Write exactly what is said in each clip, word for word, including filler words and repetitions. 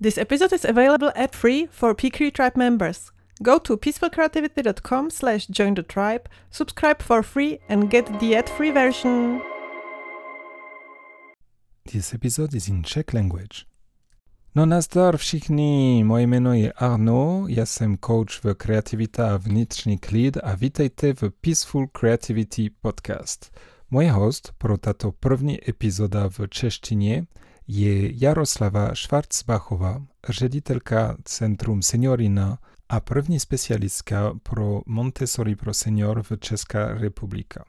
This episode is available ad-free for P Q Tribe members. Go to peacefulcreativity.com slash join the tribe, subscribe for free and get the ad-free version. This episode is in Czech language. No nazdar všichni, moje jméno je Arno, já jsem coach v kreativita a vnitřní klid a vítejte v Peaceful Creativity podcast. Můj host pro tato první epizoda v češtině je Jaroslava Schwarzbachová, ředitelka Centrum Seniorína a první specialistka pro Montessori pro senior v Česká republika.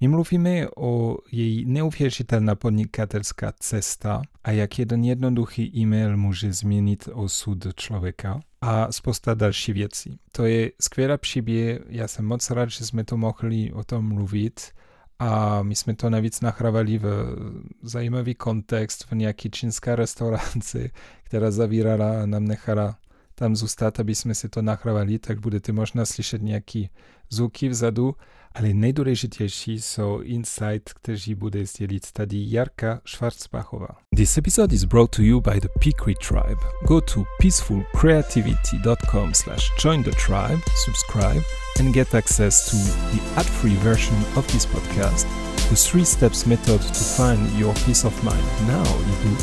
My mluvíme o její neuvěřitelná podnikatelská cesta a jak jeden jednoduchý e-mail může změnit osud člověka a spousta další věcí. To je skvělá příběh, já jsem moc rád, že jsme to mohli o tom mluvit a my jsme to navíc nahrávali v zajímavý kontext v nějaké čínské restauraci, která zavírala a nám nechala tam zůstat, aby jsme si to nahrávali, tak budete možná slyšet nějaké zvuky vzadu, ale nejdůležitější jsou insight, kteří bude sdělit tady Jarka Schwarzbachová. This episode is brought to you by the P C R I Tribe. Go to peacefulcreativity.com slash join the tribe, subscribe and get access to the ad-free version of this podcast, the three steps method to find your peace of mind now ebook,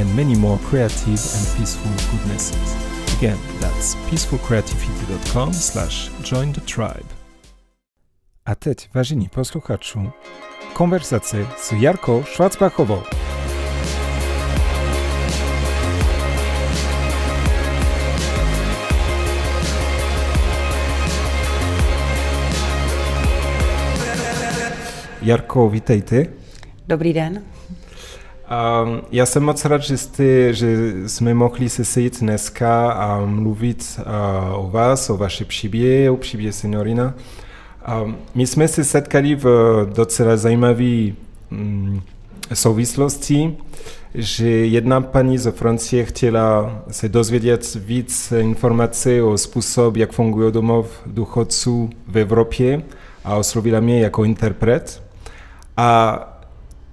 and many more creative and peaceful goodnesses. Again, that's peacefulcreativity.com slash join the tribe. A teď, vážení posluchačů, konverzace s Jarkou Schwarzbachovou. Jarko, vítejte. Dobrý den. Um, já jsem moc rád, že, jste, že jsme mohli se sejít dneska a mluvit uh, o vás, o vaše příběhu, o příběhu Seniorína. Um, my jsme se setkali v docela zajímavé um, souvislosti, že jedna paní z Francie chtěla se dozvědět víc informací o způsob, jak fungují domov důchodců v Evropě a oslovila mě jako interpret. A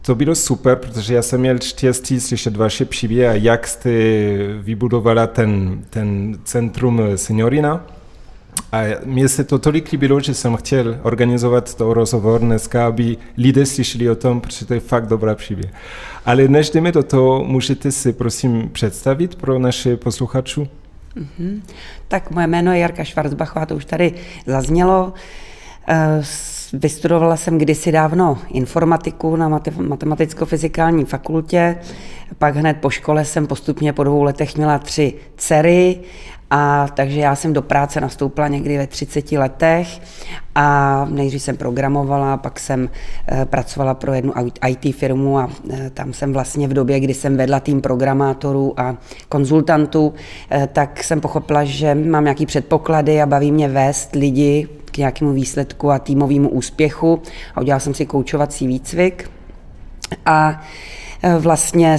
to bylo super, protože já jsem měl štěstí slyšet vaše příběhy a jak jste vybudovala ten, ten centrum Seniorína. A mně se to tolik líbilo, že jsem chtěl organizovat to rozhovor dneska, aby lidé slyšeli o tom, protože to je fakt dobrá příběh. Ale než jdeme do toho, můžete si prosím představit pro naše posluchačů? Mm-hmm. Tak moje jméno je Jarka Schwarzbachová, to už tady zaznělo. Vystudovala jsem kdysi dávno informatiku na Matematicko-Fyzikální fakultě, pak hned po škole jsem postupně po dvou letech měla tři dcery, a takže já jsem do práce nastoupila někdy ve třiceti letech a nejdřív jsem programovala, pak jsem pracovala pro jednu I T firmu a tam jsem vlastně v době, kdy jsem vedla tým programátorů a konzultantů, tak jsem pochopila, že mám nějaký předpoklady a baví mě vést lidi k nějakému výsledku a týmovému úspěchu a udělala jsem si koučovací výcvik a vlastně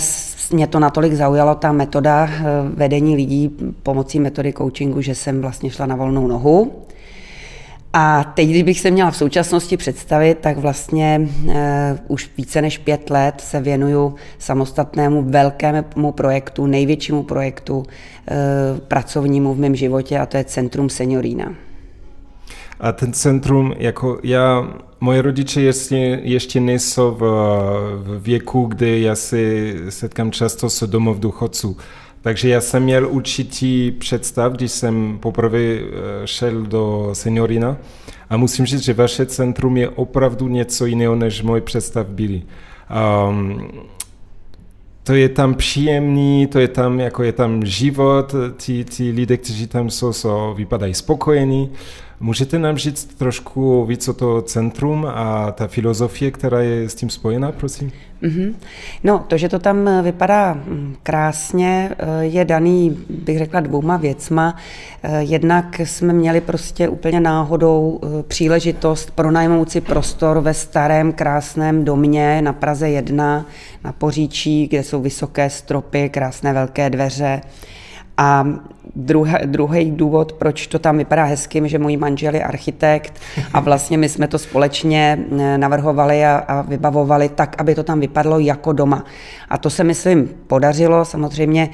mě to natolik zaujalo, ta metoda vedení lidí pomocí metody coachingu, že jsem vlastně šla na volnou nohu. A teď, když bych se měla v současnosti představit, tak vlastně eh, už více než pět let se věnuju samostatnému velkému projektu, největšímu projektu eh, pracovnímu v mém životě, a to je Centrum Seniorína. A ten centrum, jako já, moje rodiče ještě, ještě nejsou v, v věku, kdy já si setkám často s domov důchodců. Takže já jsem měl určitý představ, když jsem poprvé šel do Seniorína. A musím říct, že vaše centrum je opravdu něco jiného, než moje představ byly. Um, to je tam příjemný, to je tam, jako je tam život, ti, ti lidé, kteří tam jsou, jsou vypadají spokojení. Můžete nám říct trošku víc o to centrum a ta filozofie, která je s tím spojená, prosím? Mm-hmm. No, to, že to tam vypadá krásně, je daný, bych řekla, dvouma věcma. Jednak jsme měli prostě úplně náhodou příležitost pronajmout si prostor ve starém krásném domě na Praze jedna, na Poříčí, kde jsou vysoké stropy, krásné velké dveře. A druhý, druhý důvod, proč to tam vypadá hezky, že můj manžel je architekt a vlastně my jsme to společně navrhovali a, a vybavovali tak, aby to tam vypadlo jako doma. A to se, myslím, podařilo. Samozřejmě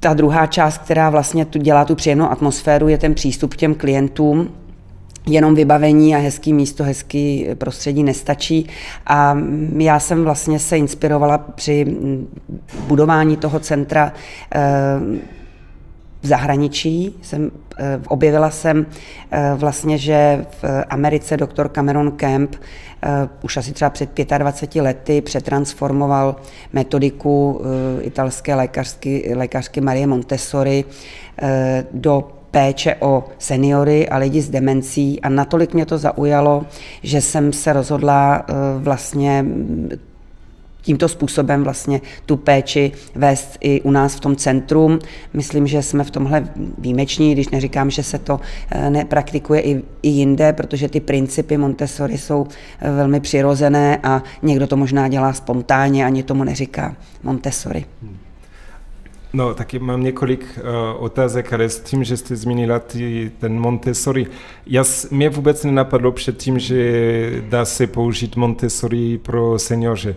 ta druhá část, která vlastně tu dělá tu příjemnou atmosféru, je ten přístup k těm klientům. Jenom vybavení a hezký místo, hezký prostředí nestačí. A já jsem vlastně se inspirovala při budování toho centra v zahraničí. Jsem, objevila jsem vlastně, že v Americe doktor Cameron Camp už asi třeba před dvaceti pěti lety přetransformoval metodiku italské lékařky, lékařky Marie Montessori do péče o seniory a lidi s demencí a natolik mě to zaujalo, že jsem se rozhodla vlastně tímto způsobem vlastně tu péči vést i u nás v tom centru. Myslím, že jsme v tomhle výjimeční, když neříkám, že se to nepraktikuje i, i jinde, protože ty principy Montessori jsou velmi přirozené a někdo to možná dělá spontánně, ani tomu neříká Montessori. No, taky mám několik uh, otázek, ale s tím, že jste zmínila ty, ten Montessori. Já, mě vůbec nenapadlo předtím, že dá se použít Montessori pro seniorže.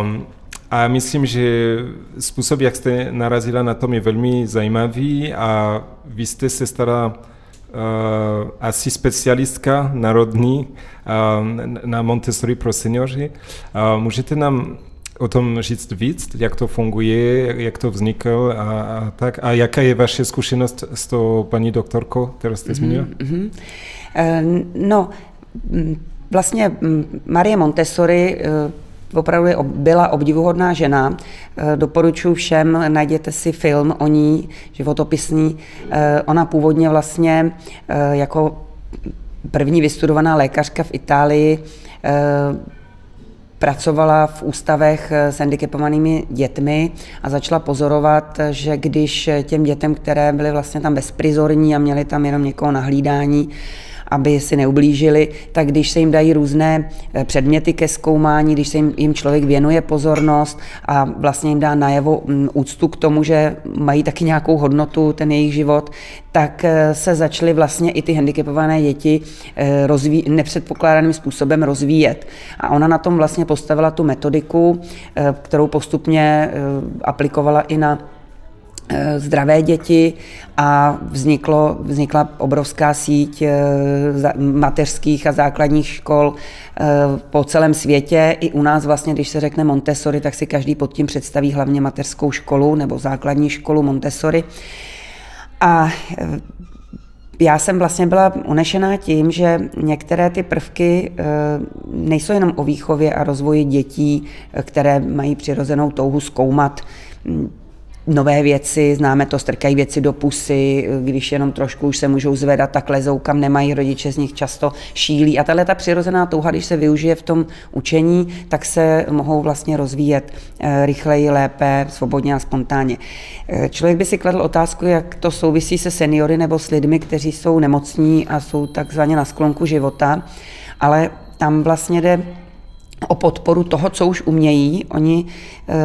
Um, a myslím, že způsob, jak jste narazila na tom, je velmi zajímavý a vy jste se stala uh, asi specialistka národní uh, na Montessori pro seniorže. Uh, můžete nám o tom říct víc, jak to funguje, jak to vzniklo a, a tak. A jaká je vaše zkušenost s tou paní doktorkou, kterou jste zmínila? Mm-hmm. No, vlastně Marie Montessori opravdu byla obdivuhodná žena. Doporučuji všem, najděte si film o ní, životopisný. Ona původně vlastně jako první vystudovaná lékařka v Itálii pracovala v ústavech s handicapovanými dětmi a začala pozorovat, že když těm dětem, které byly vlastně tam bezprizorní a měly tam jenom někoho na hlídání, aby si neublížili, tak když se jim dají různé předměty ke zkoumání, když se jim, jim člověk věnuje pozornost a vlastně jim dá najevo úctu k tomu, že mají taky nějakou hodnotu ten jejich život, tak se začaly vlastně i ty handicapované děti rozví, nepředpokládaným způsobem rozvíjet. A ona na tom vlastně postavila tu metodiku, kterou postupně aplikovala i na zdravé děti a vzniklo, vznikla obrovská síť mateřských a základních škol po celém světě. I u nás vlastně, když se řekne Montessori, tak si každý pod tím představí hlavně mateřskou školu nebo základní školu Montessori. A já jsem vlastně byla unešená tím, že některé ty prvky nejsou jenom o výchově a rozvoji dětí, které mají přirozenou touhu zkoumat nové věci, známe to, strkají věci do pusy, když jenom trošku už se můžou zvedat, tak lezou, kam nemají, rodiče z nich často šílí. A tahle ta přirozená touha, když se využije v tom učení, tak se mohou vlastně rozvíjet rychleji, lépe, svobodně a spontánně. Člověk by si kladl otázku, jak to souvisí se seniory nebo s lidmi, kteří jsou nemocní a jsou takzvaně na sklonku života, ale tam vlastně jde o podporu toho, co už umějí. Oni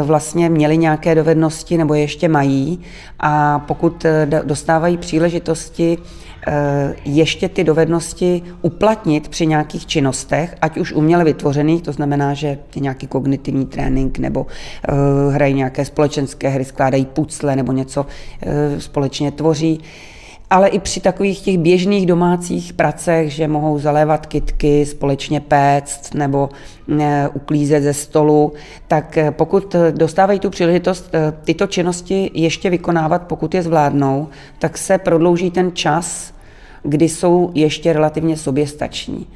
vlastně měli nějaké dovednosti nebo ještě mají a pokud dostávají příležitosti ještě ty dovednosti uplatnit při nějakých činnostech, ať už uměle vytvořených, to znamená, že je nějaký kognitivní trénink nebo hrají nějaké společenské hry, skládají pucle nebo něco společně tvoří, ale i při takových těch běžných domácích pracech, že mohou zalévat kytky, společně péct nebo uklízet ze stolu, tak pokud dostávají tu příležitost tyto činnosti ještě vykonávat, pokud je zvládnou, tak se prodlouží ten čas, kdy jsou ještě relativně soběstační.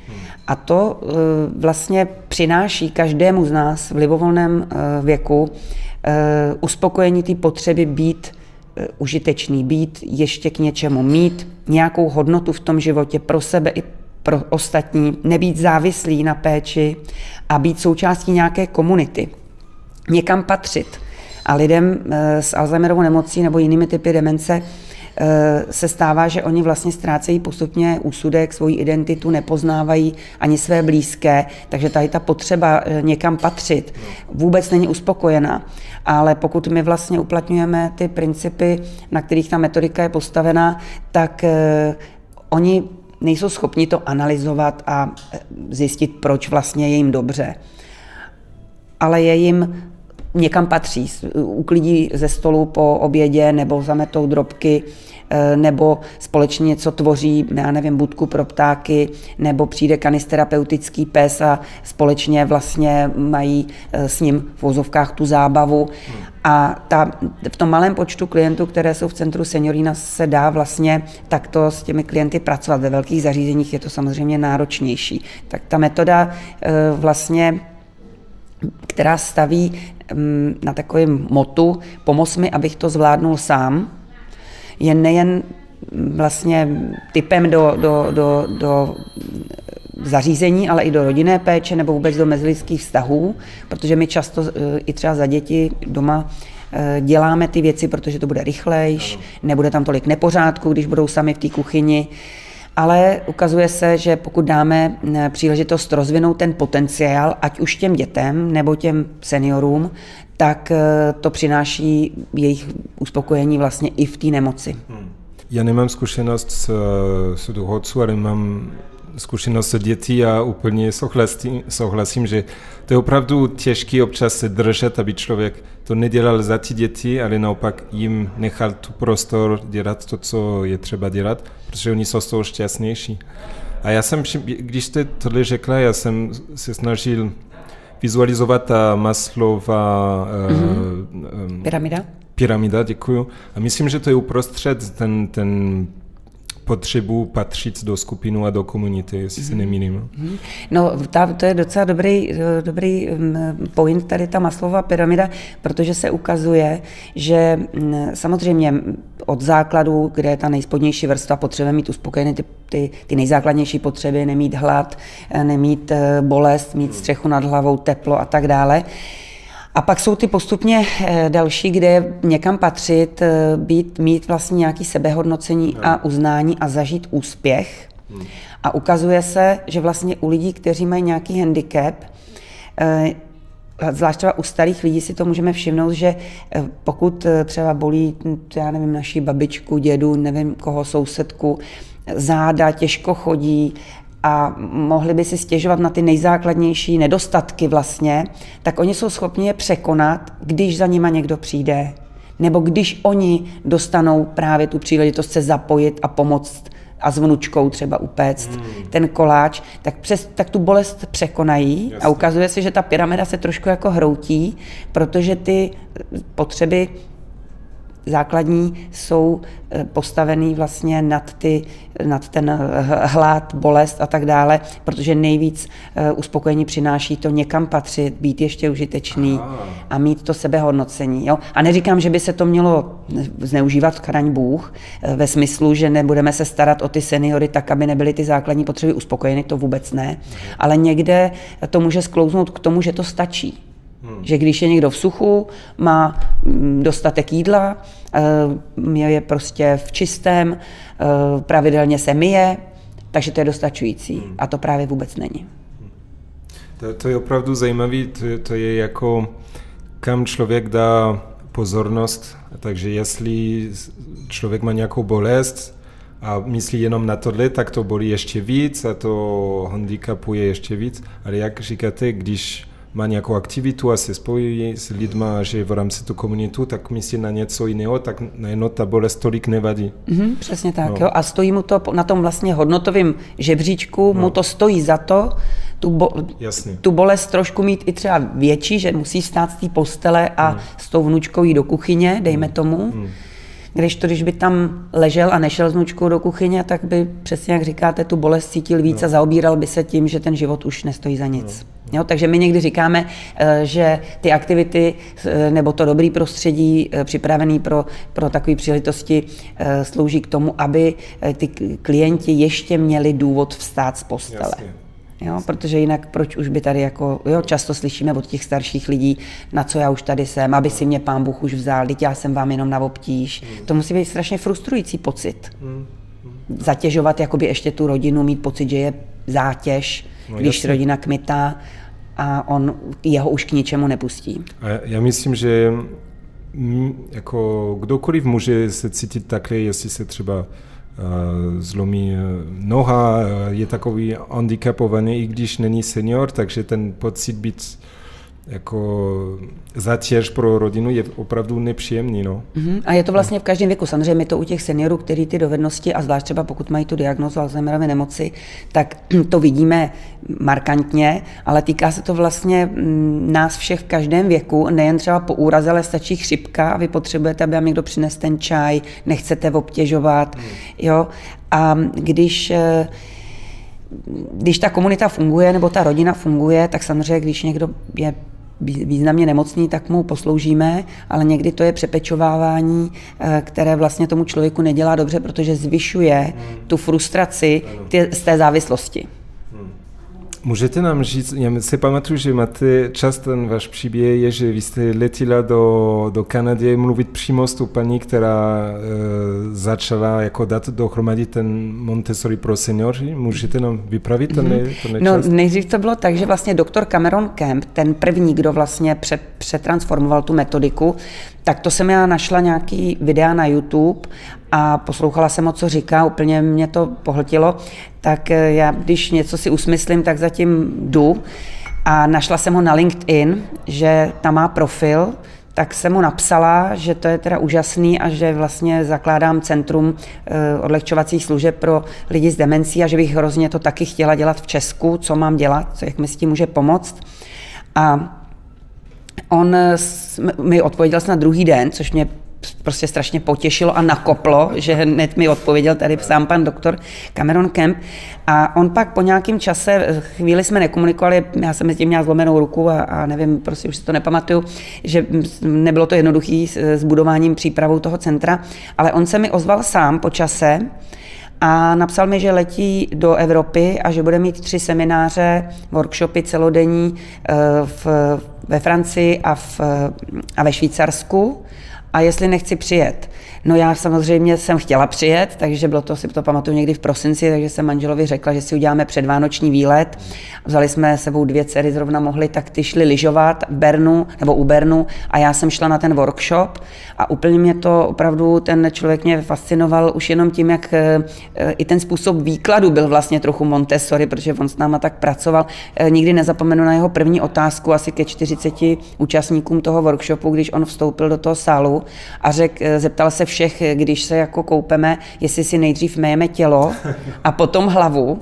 A to vlastně přináší každému z nás v libovolném věku uspokojení té potřeby být užitečný, být, ještě k něčemu mít, nějakou hodnotu v tom životě pro sebe i pro ostatní, nebýt závislý na péči a být součástí nějaké komunity, někam patřit. A lidem s Alzheimerovou nemocí nebo jinými typy demence se stává, že oni vlastně ztrácejí postupně úsudek, svoji identitu, nepoznávají ani své blízké, takže tady ta potřeba někam patřit vůbec není uspokojená. Ale pokud my vlastně uplatňujeme ty principy, na kterých ta metodika je postavená, tak oni nejsou schopni to analyzovat a zjistit, proč vlastně je jim dobře. Ale je jim někam patří, uklidí ze stolu po obědě nebo zametou drobky, nebo společně něco tvoří, já nevím, budku pro ptáky, nebo přijde kanisterapeutický pes a společně vlastně mají s ním v vozovkách tu zábavu. A ta, v tom malém počtu klientů, které jsou v centru Seniorína, se dá vlastně takto s těmi klienty pracovat. Ve velkých zařízeních je to samozřejmě náročnější. Tak ta metoda vlastně, která staví na takovém motu, pomoz mi, abych to zvládnul sám, je nejen vlastně typem do, do, do, do zařízení, ale i do rodinné péče nebo vůbec do mezilidských vztahů, protože my často i třeba za děti doma děláme ty věci, protože to bude rychlejší, nebude tam tolik nepořádku, když budou sami v té kuchyni. Ale ukazuje se, že pokud dáme příležitost rozvinout ten potenciál, ať už těm dětem nebo těm seniorům, tak to přináší jejich uspokojení vlastně i v té nemoci. Já nemám zkušenost s, s důchodců, ale mám zkušenost s dětí a úplně souhlasím, souhlasím, že to je opravdu těžké občas se držet, aby člověk to nedělal za ty děti, ale naopak jim nechal tu prostor dělat to, co je třeba dělat, protože oni jsou z toho šťastnější. A já jsem, když jste tohle řekla, já jsem se snažil vizualizovat ta Maslova mm-hmm. uh, pyramida. Pyramida, děkuju. A myslím, že to je uprostřed ten, ten potřebu patřit do skupinu a do komunity, jestli mm-hmm. se nemýlím. No, ta, to je docela dobrý, dobrý point, tady ta Maslova pyramida, protože se ukazuje, že samozřejmě od základu, kde je ta nejspodnější vrstva, potřebujeme mít uspokojené ty, ty, ty nejzákladnější potřeby, nemít hlad, nemít bolest, mít střechu nad hlavou, teplo a tak dále. A pak jsou ty postupně další, kde je někam patřit, být, mít vlastně nějaké sebehodnocení a uznání a zažít úspěch. A ukazuje se, že vlastně u lidí, kteří mají nějaký handicap, zvlášť třeba u starých lidí si to můžeme všimnout, že pokud třeba bolí, já nevím, naši babičku, dědu, nevím koho, sousedku, záda, těžko chodí, a mohli by si stěžovat na ty nejzákladnější nedostatky vlastně, tak oni jsou schopni je překonat, když za nima někdo přijde, nebo když oni dostanou právě tu příležitost se zapojit a pomoct a s vnučkou třeba upéct hmm. ten koláč, tak, přes, tak tu bolest překonají. Jasně. A ukazuje se, že ta pyramida se trošku jako hroutí, protože ty potřeby základní jsou postavený vlastně nad, ty, nad ten hlad, bolest a tak dále, protože nejvíc uspokojení přináší to někam patřit, být ještě užitečný a mít to sebehodnocení. Jo? A neříkám, že by se to mělo zneužívat, chraň Bůh, ve smyslu, že nebudeme se starat o ty seniory tak, aby nebyly ty základní potřeby uspokojeny, to vůbec ne, ale někde to může sklouznout k tomu, že to stačí. Že když je někdo v suchu, má dostatek jídla, je prostě v čistém, pravidelně se myje, takže to je dostačující. A to právě vůbec není. To, to je opravdu zajímavé, to, to je jako, kam člověk dá pozornost, takže jestli člověk má nějakou bolest a myslí jenom na tohle, tak to bolí ještě víc a to handicapuje ještě víc, ale jak říkáte, když má nějakou aktivitu a se spojují s lidma, že v rámci tu komunitu, tak myslí na něco jiného, tak najednou ta bolest tolik nevadí. Mm-hmm, přesně tak. No. Jo. A stojí mu to na tom vlastně hodnotovém žebříčku, no. mu to stojí za to, tu, bo, tu bolest trošku mít i třeba větší, že musí stát z té postele a mm. s tou vnučkou jít do kuchyně, dejme tomu. Mm. Když to, když by tam ležel a nešel s vnučkou do kuchyně, tak by přesně jak říkáte, tu bolest cítil víc no. a zaobíral by se tím, že ten život už nestojí za nic. No. Jo, takže my někdy říkáme, že ty aktivity nebo to dobré prostředí připravené pro, pro takové příležitosti slouží k tomu, aby ty klienti ještě měli důvod vstát z postele. Jasně. Jo, protože jinak proč už by tady jako, jo, často slyšíme od těch starších lidí, na co já už tady jsem, aby si mě pán Bůh už vzal, teď já jsem vám jenom na obtíž. Mm. To musí být strašně frustrující pocit. Mm. Zatěžovat jakoby ještě tu rodinu, mít pocit, že je zátěž, no, když jasný. Rodina kmitá a on jeho už k ničemu nepustí. A já myslím, že jako kdokoliv může se cítit takhle, jestli se třeba zlomí noha, je takový handicapovaný, i když není senior, takže ten pocit být jako zatěž pro rodinu je opravdu nepříjemný. No. Uh-huh. A je to vlastně v každém věku. Samozřejmě to u těch seniorů, kteří ty dovednosti, a zvlášť třeba pokud mají tu diagnózu Alzheimerovy nemoci, tak to vidíme markantně, ale týká se to vlastně nás všech v každém věku, nejen třeba po úraze, ale stačí chřipka a vy potřebujete, aby vám někdo přinesl ten čaj, nechcete obtěžovat. Uh-huh. Jo? A když... Když ta komunita funguje, nebo ta rodina funguje, tak samozřejmě, když někdo je významně nemocný, tak mu posloužíme, ale někdy to je přepečovávání, které vlastně tomu člověku nedělá dobře, protože zvyšuje tu frustraci z té závislosti. Můžete nám říct, já si pamatuju, že máte čas, ten váš příběh je, že vy jste letěla do, do Kanady mluvit přímo s tou paní, která e, začala jako dát dohromady ten Montessori pro seniory. Můžete nám vypravit tenhle mm-hmm. ten čas? No, nejdřív to bylo tak, že vlastně doktor Cameron Camp, ten první, kdo vlastně před, přetransformoval tu metodiku, tak to jsem já našla nějaký videa na YouTube a poslouchala jsem ho, co říká, úplně mě to pohltilo, tak já, když něco si usmyslím, tak zatím jdu a našla jsem ho na LinkedIn, že tam má profil, tak jsem mu napsala, že to je teda úžasný a že vlastně zakládám centrum odlehčovacích služeb pro lidi s demencí a že bych hrozně to taky chtěla dělat v Česku, co mám dělat, jak mi s tím může pomoct. A on mi odpověděl snad druhý den, což mě prostě strašně potěšilo a nakoplo, že hned mi odpověděl tady sám pan doktor Cameron Camp. A on pak po nějakém čase, chvíli jsme nekomunikovali, já jsem s tím měla zlomenou ruku a, a nevím, prostě už si to nepamatuju, že nebylo to jednoduché s budováním, přípravou toho centra, ale on se mi ozval sám po čase a napsal mi, že letí do Evropy a že bude mít tři semináře, workshopy celodenní v, ve Francii a, v, a ve Švýcarsku. A jestli nechci přijet. No já samozřejmě jsem chtěla přijet, takže bylo to, si to pamatuju, někdy v prosinci, takže jsem manželovi řekla, že si uděláme předvánoční výlet. Vzali jsme sebou dvě dcery, zrovna mohly, tak ty šly lyžovat v Bernu, nebo u Bernu, a já jsem šla na ten workshop a úplně mě to opravdu, ten člověk mě fascinoval už jenom tím, jak i ten způsob výkladu byl vlastně trochu Montessori, protože on s náma tak pracoval. Nikdy nezapomenu na jeho první otázku asi ke čtyřiceti účastníkům toho workshopu, když on vstoupil do toho sálu a řekl, zeptal se všech, když se jako koupeme, jestli si nejdřív myjeme tělo a potom hlavu,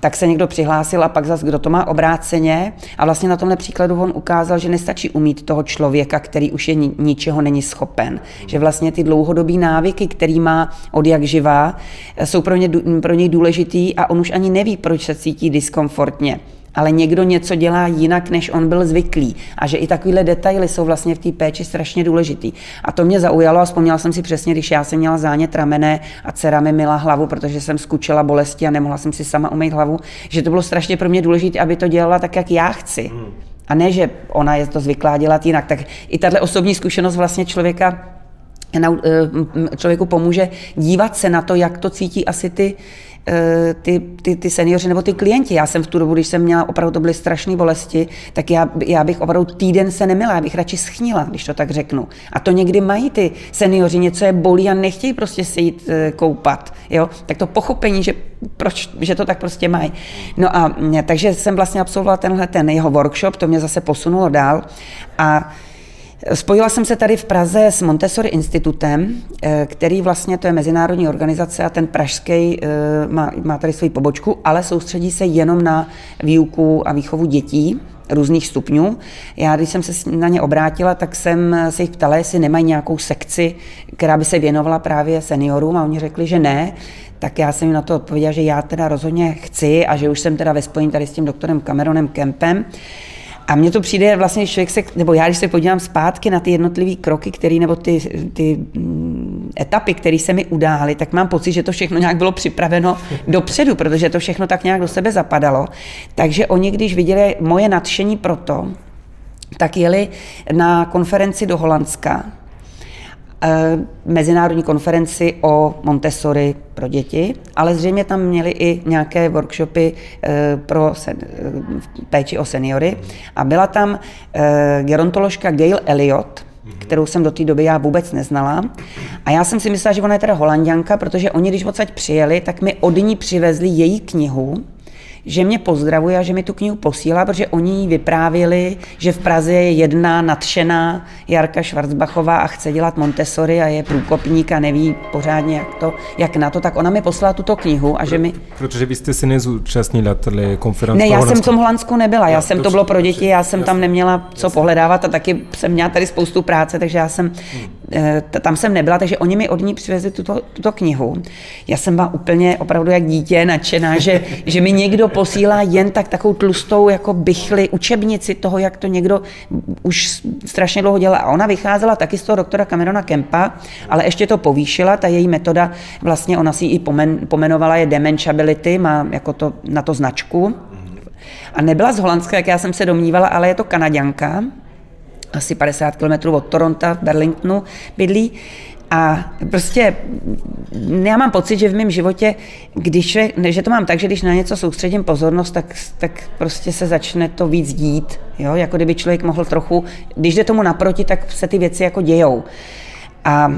tak se někdo přihlásil a pak zase, kdo to má obráceně. A vlastně na tomhle příkladu on ukázal, že nestačí umít toho člověka, který už je ni- ničeho není schopen. Že vlastně ty dlouhodobý návyky, který má od jak živá, jsou pro, ně, pro něj důležitý a on už ani neví, proč se cítí diskomfortně. Ale někdo něco dělá jinak, než on byl zvyklý. A že i takovýhle detaily jsou vlastně v té péči strašně důležitý. A to mě zaujalo a vzpomněla jsem si přesně, když já jsem měla zánět ramene a dcera mi myla hlavu, protože jsem skučela bolesti a nemohla jsem si sama umýt hlavu, že to bylo strašně pro mě důležité, aby to dělala tak, jak já chci. A ne, že ona je to zvyklá dělat jinak. Tak i tato osobní zkušenost vlastně člověka, člověku pomůže dívat se na to, jak to cítí asi ty Ty, ty, ty seniori nebo ty klienti. Já jsem v tu dobu, když jsem měla opravdu, to byly strašné bolesti, tak já, já bych opravdu týden se nemila, já bych radši schnila, když to tak řeknu. A to někdy mají ty seniori, něco je bolí a nechtějí prostě se jít koupat. Jo? Tak to pochopení, že, proč, že to tak prostě mají. No a takže jsem vlastně absolvovala tenhle ten jeho workshop, to mě zase posunulo dál a spojila jsem se tady v Praze s Montessori institutem, který vlastně, to je mezinárodní organizace a ten pražský má, má tady svou pobočku, ale soustředí se jenom na výuku a výchovu dětí různých stupňů. Já, když jsem se na ně obrátila, tak jsem se jich ptala, jestli nemají nějakou sekci, která by se věnovala právě seniorům a oni řekli, že ne. Tak já jsem jim na to odpověděla, že já teda rozhodně chci a že už jsem teda ve spojení tady s tím doktorem Cameronem Campem. A mně to přijde vlastně, když člověk se, nebo já, když se podívám zpátky na ty jednotlivé kroky, který, nebo ty, ty etapy, které se mi udály, tak mám pocit, že to všechno nějak bylo připraveno dopředu, protože to všechno tak nějak do sebe zapadalo. Takže oni, když viděli moje nadšení pro to, tak jeli na konferenci do Holandska, mezinárodní konferenci o Montessori pro děti, ale zřejmě tam měli i nějaké workshopy pro sen, péči o seniory a byla tam gerontoložka Gail Elliot, kterou jsem do té doby já vůbec neznala a já jsem si myslela, že ona je teda Holanďanka, protože oni, když odsaď přijeli, tak mi od ní přivezli její knihu, že mě pozdravuje a že mi tu knihu posílá, protože oni jí vyprávěli, že v Praze je jedna nadšená Jarka Schwarzbachová a chce dělat Montessori a je průkopník a neví pořádně, jak, to, jak na to, tak ona mi poslala tuto knihu a že mi... Protože byste se nezúčastnila tato konference? Ne, já jsem v tom Holandsku nebyla, já, já jsem, to bylo pro děti, já jsem jasný, tam neměla co jasný. pohledávat a taky jsem měla tady spoustu práce, takže já jsem, hmm. tam jsem nebyla, takže oni mi od ní přivezli tuto, tuto knihu. Já jsem byla úplně opravdu jak dítě nadšená, že, že mi někdo posílá jen tak takovou tlustou jako bychli učebnici toho, jak to někdo už strašně dlouho dělá. A ona vycházela taky z toho doktora Camerona Campa, ale ještě to povýšila, ta její metoda, vlastně ona si ji i pomen, pomenovala, je Dementiability, má jako to, na to značku. A nebyla z Holandska, jak já jsem se domnívala, ale je to Kanaďanka, asi padesát kilometrů od Toronta, v Burlingtonu bydlí. A prostě já mám pocit, že v mém životě, když, že to mám tak, že když na něco soustředím pozornost, tak, tak prostě se začne to víc dít, jo? Jako kdyby člověk mohl trochu, když jde tomu naproti, tak se ty věci jako dějou. A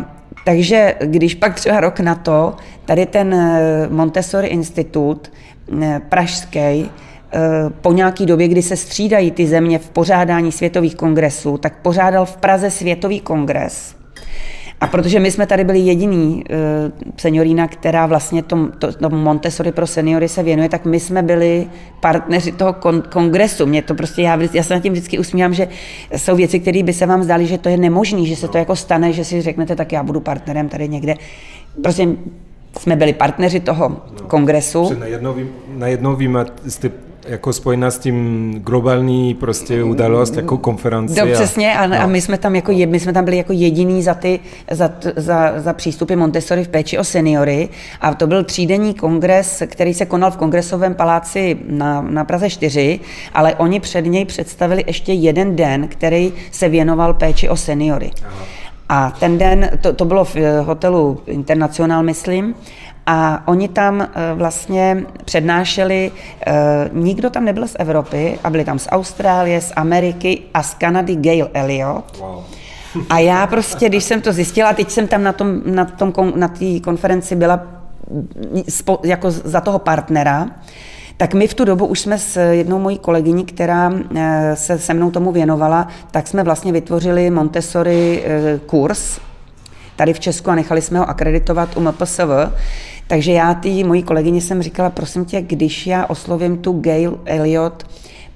takže když pak třeba rok na to, tady ten Montessori institut pražský, po nějaké době, kdy se střídají ty země v pořádání světových kongresů, tak pořádal v Praze světový kongres. A protože my jsme tady byli jediný uh, seniorína, která vlastně tom, to, to Montessori pro seniory se věnuje, tak my jsme byli partneři toho kon, kongresu. Mě to prostě, já, já se nad tím vždycky usmívám, že jsou věci, které by se vám zdály, že to je nemožné, že se to jako stane, že si řeknete, tak já budu partnerem tady někde. Prostě jsme byli partneři toho no, kongresu. Najednou vy, najednou vy jste jako spojená s tím globální prostě událost, jako konference. No, přesně, a, no. a my, jsme tam jako, my jsme tam byli jako jediný za, ty, za, za, za přístupy Montessori v péči o seniory a to byl třídenní kongres, který se konal v Kongresovém paláci na, na Praze čtyři, ale oni před něj představili ještě jeden den, který se věnoval péči o seniory. Aha. A ten den, to, to bylo v hotelu International, myslím, a oni tam vlastně přednášeli, nikdo tam nebyl z Evropy a byli tam z Austrálie, z Ameriky a z Kanady Gail Elliot. Wow. A já prostě, když jsem to zjistila, teď jsem tam na tom, na tom, na té konferenci byla jako za toho partnera, tak my v tu dobu už jsme s jednou mojí kolegyní, která se se mnou tomu věnovala, tak jsme vlastně vytvořili Montessori kurz tady v Česku a nechali jsme ho akreditovat u M P S V. Takže já tý mojí kolegyni jsem říkala, prosím tě, když já oslovím tu Gail Elliot,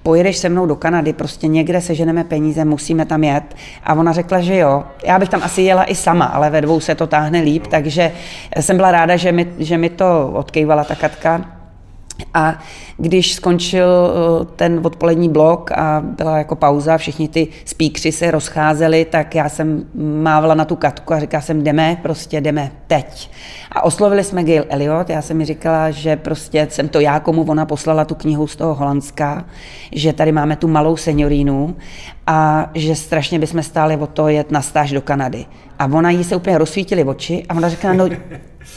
pojedeš se mnou do Kanady, prostě někde seženeme peníze, musíme tam jet. A ona řekla, že jo. Já bych tam asi jela i sama, ale ve dvou se to táhne líp, takže jsem byla ráda, že mi, že mi to odkejvala ta Katka. A když skončil ten odpolední blok a byla jako pauza, všichni ty spíkři se rozcházeli, tak já jsem mávala na tu Katku a říkala jsem, jdeme, prostě jdeme teď. A oslovili jsme Gail Elliot, já jsem mi říkala, že prostě jsem to já, komu ona poslala tu knihu z toho Holandska, že tady máme tu malou seniorínu a že strašně bychom stáli o to jet na stáž do Kanady. A ona jí se úplně rozsvítily oči a ona říkala, no,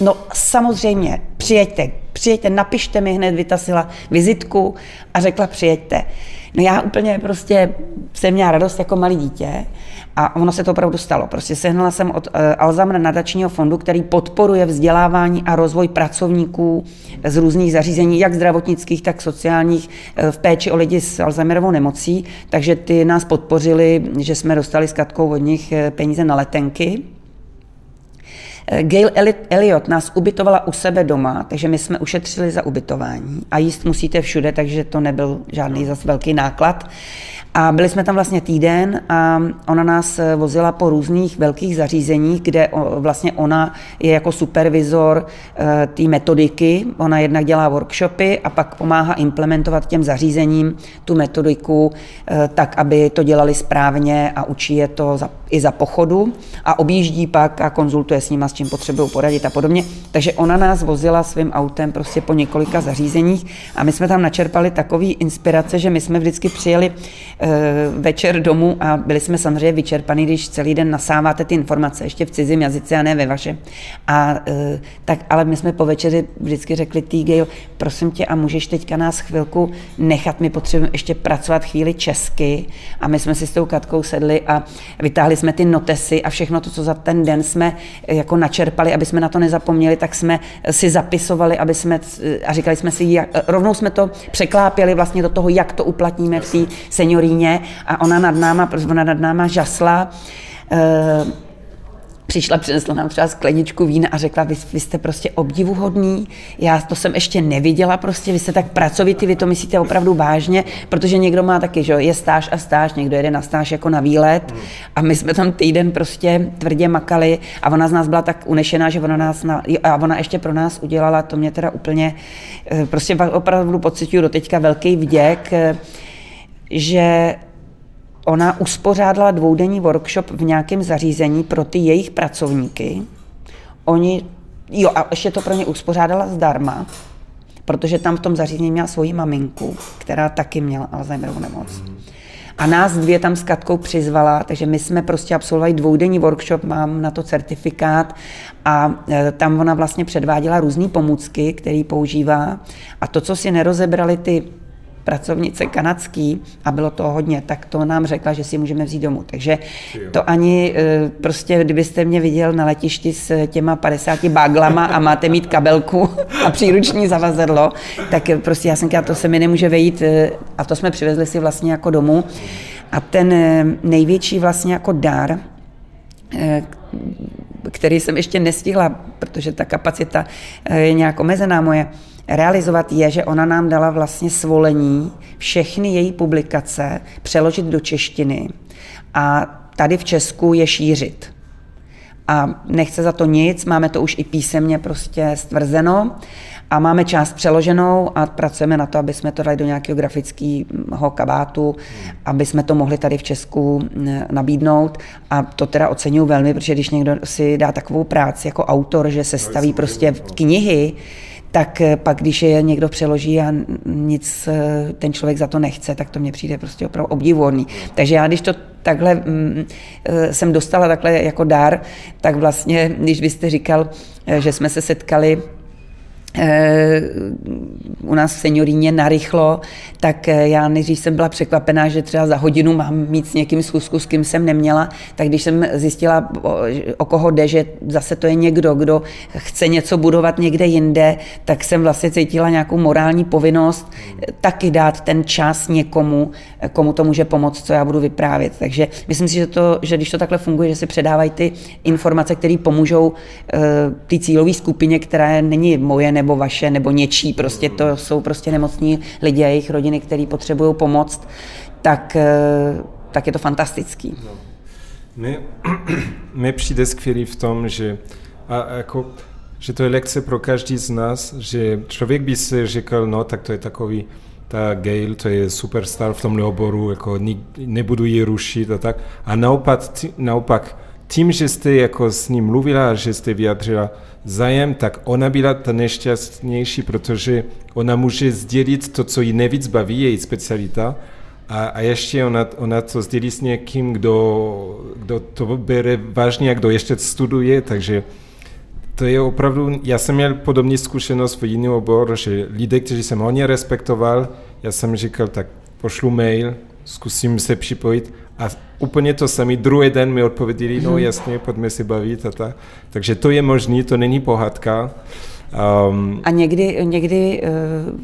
no samozřejmě, přijeďte, přijeďte, napište mi hned, vytasila vizitku a řekla přijeďte. No já úplně prostě jsem měla radost jako malý dítě a ono se to opravdu stalo. Prostě sehnala jsem od Alzheimer nadačního fondu, který podporuje vzdělávání a rozvoj pracovníků z různých zařízení, jak zdravotnických, tak sociálních, v péči o lidi s Alzheimerovou nemocí. Takže ty nás podpořili, že jsme dostali s Katkou od nich peníze na letenky. Gail Elliot nás ubytovala u sebe doma, takže my jsme ušetřili za ubytování a jíst musíte všude, takže to nebyl žádný zas velký náklad. A byli jsme tam vlastně týden a ona nás vozila po různých velkých zařízeních, kde vlastně ona je jako supervizor té metodiky. Ona jednak dělá workshopy a pak pomáhá implementovat těm zařízením tu metodiku tak, aby to dělali správně a učí je to za, i za pochodu a objíždí pak a konzultuje s nima, s čím potřebují poradit a podobně. Takže ona nás vozila svým autem prostě po několika zařízeních a my jsme tam načerpali takové inspirace, že my jsme vždycky přijeli večer domů a byli jsme samozřejmě vyčerpaní, když celý den nasáváte ty informace ještě v cizím jazyce a ne ve vašem. A, tak, ale my jsme po večeři vždycky řekli tý Gail, prosím tě, a můžeš teďka nás chvilku nechat, my potřebujeme ještě pracovat chvíli česky. A my jsme si s tou Katkou sedli a vytáhli jsme ty notesy a všechno to, co za ten den jsme jako načerpali, aby jsme na to nezapomněli, tak jsme si zapisovali, aby jsme, a říkali jsme si, jak, rovnou jsme to překlápěli vlastně do toho, jak to uplatníme v té senioríně, a ona nad náma, ona nad náma žasla, uh, přišla, přinesla nám třeba skleničku vína a řekla, vy, vy jste prostě obdivuhodný, já to jsem ještě neviděla prostě, vy jste tak pracovitý, vy to myslíte opravdu vážně, protože někdo má taky, že je stáž a stáž, někdo jede na stáž jako na výlet a my jsme tam týden prostě tvrdě makali a ona z nás byla tak unešená, že ona nás, na, a ona ještě pro nás udělala, to mě teda úplně, prostě opravdu pocituju do teďka velký vděk, že ona uspořádala dvoudenní workshop v nějakém zařízení pro ty jejich pracovníky. Oni, jo, a ještě to pro ně uspořádala zdarma, protože tam v tom zařízení měla svoji maminku, která taky měla Alzheimerovu nemoc. A nás dvě tam s Katkou přizvala, takže my jsme prostě absolvovali dvoudenní workshop, mám na to certifikát a tam ona vlastně předváděla různé pomůcky, které používá a to, co si nerozebrali ty pracovnice kanadský, a bylo to hodně, tak to nám řekla, že si můžeme vzít domů. Takže to ani prostě, kdybyste mě viděl na letišti s těma padesáti báglama a máte mít kabelku a příruční zavazadlo, tak prostě já jsem říkala, to se mi nemůže vejít a to jsme přivezli si vlastně jako domů. A ten největší vlastně jako dar, který jsem ještě nestihla, protože ta kapacita je nějak omezená moje, realizovat je, že ona nám dala vlastně svolení všechny její publikace přeložit do češtiny a tady v Česku je šířit. A nechce za to nic, máme to už i písemně prostě stvrzeno a máme část přeloženou a pracujeme na to, aby jsme to dali do nějakého grafického kabátu, aby jsme to mohli tady v Česku nabídnout a to teda oceňuju velmi, protože když někdo si dá takovou práci jako autor, že se staví prostě knihy, tak pak, když je někdo přeloží a nic ten člověk za to nechce, tak to mně přijde prostě opravdu obdivuhodný. Takže já, když to takhle mm, jsem dostala takhle jako dar, tak vlastně, když byste říkal, že jsme se setkali u nás v senioríně narychlo, tak já nejdřív jsem byla překvapená, že třeba za hodinu mám mít s někým schůzku, s kým jsem neměla, tak když jsem zjistila, o koho jde, že zase to je někdo, kdo chce něco budovat někde jinde, tak jsem vlastně cítila nějakou morální povinnost taky dát ten čas někomu, komu to může pomoct, co já budu vyprávět. Takže myslím si, že, to, že když to takhle funguje, že si předávají ty informace, které pomůžou ty cílové skupině, která není moje nebo nebo vaše, nebo něčí, prostě to jsou prostě nemocní lidi a jejich rodiny, který potřebují pomoct, tak, tak je to fantastický. No. Mně, mně přijde skvělý v tom, že, a, a jako, že to je lekce pro každý z nás, že člověk by si říkal, no tak to je takový, ta Gail, to je superstar v tomhle oboru, jako nik, nebudu ji rušit a tak. A naopak, tí, naopak tím, že jste jako s ním mluvila, že jste vyjadřila zájem, tak ona byla ta nejšťastnější, protože ona může sdělit to, co ji nejvíc baví, její specialita. A, a ještě ona, ona to sdělí s někým, kdo, kdo to bere vážně a kdo ještě studuje, takže to je opravdu, já jsem měl podobný zkušenost v jiný obor, že lidé, kteří jsem hodně respektoval, já jsem říkal, tak pošlu mail, zkusím se připojit. A úplně to sami druhý den mi odpověděli, no jasně, pojďme se bavit a tak. Takže to je možný, to není pohádka. Um, a někdy, někdy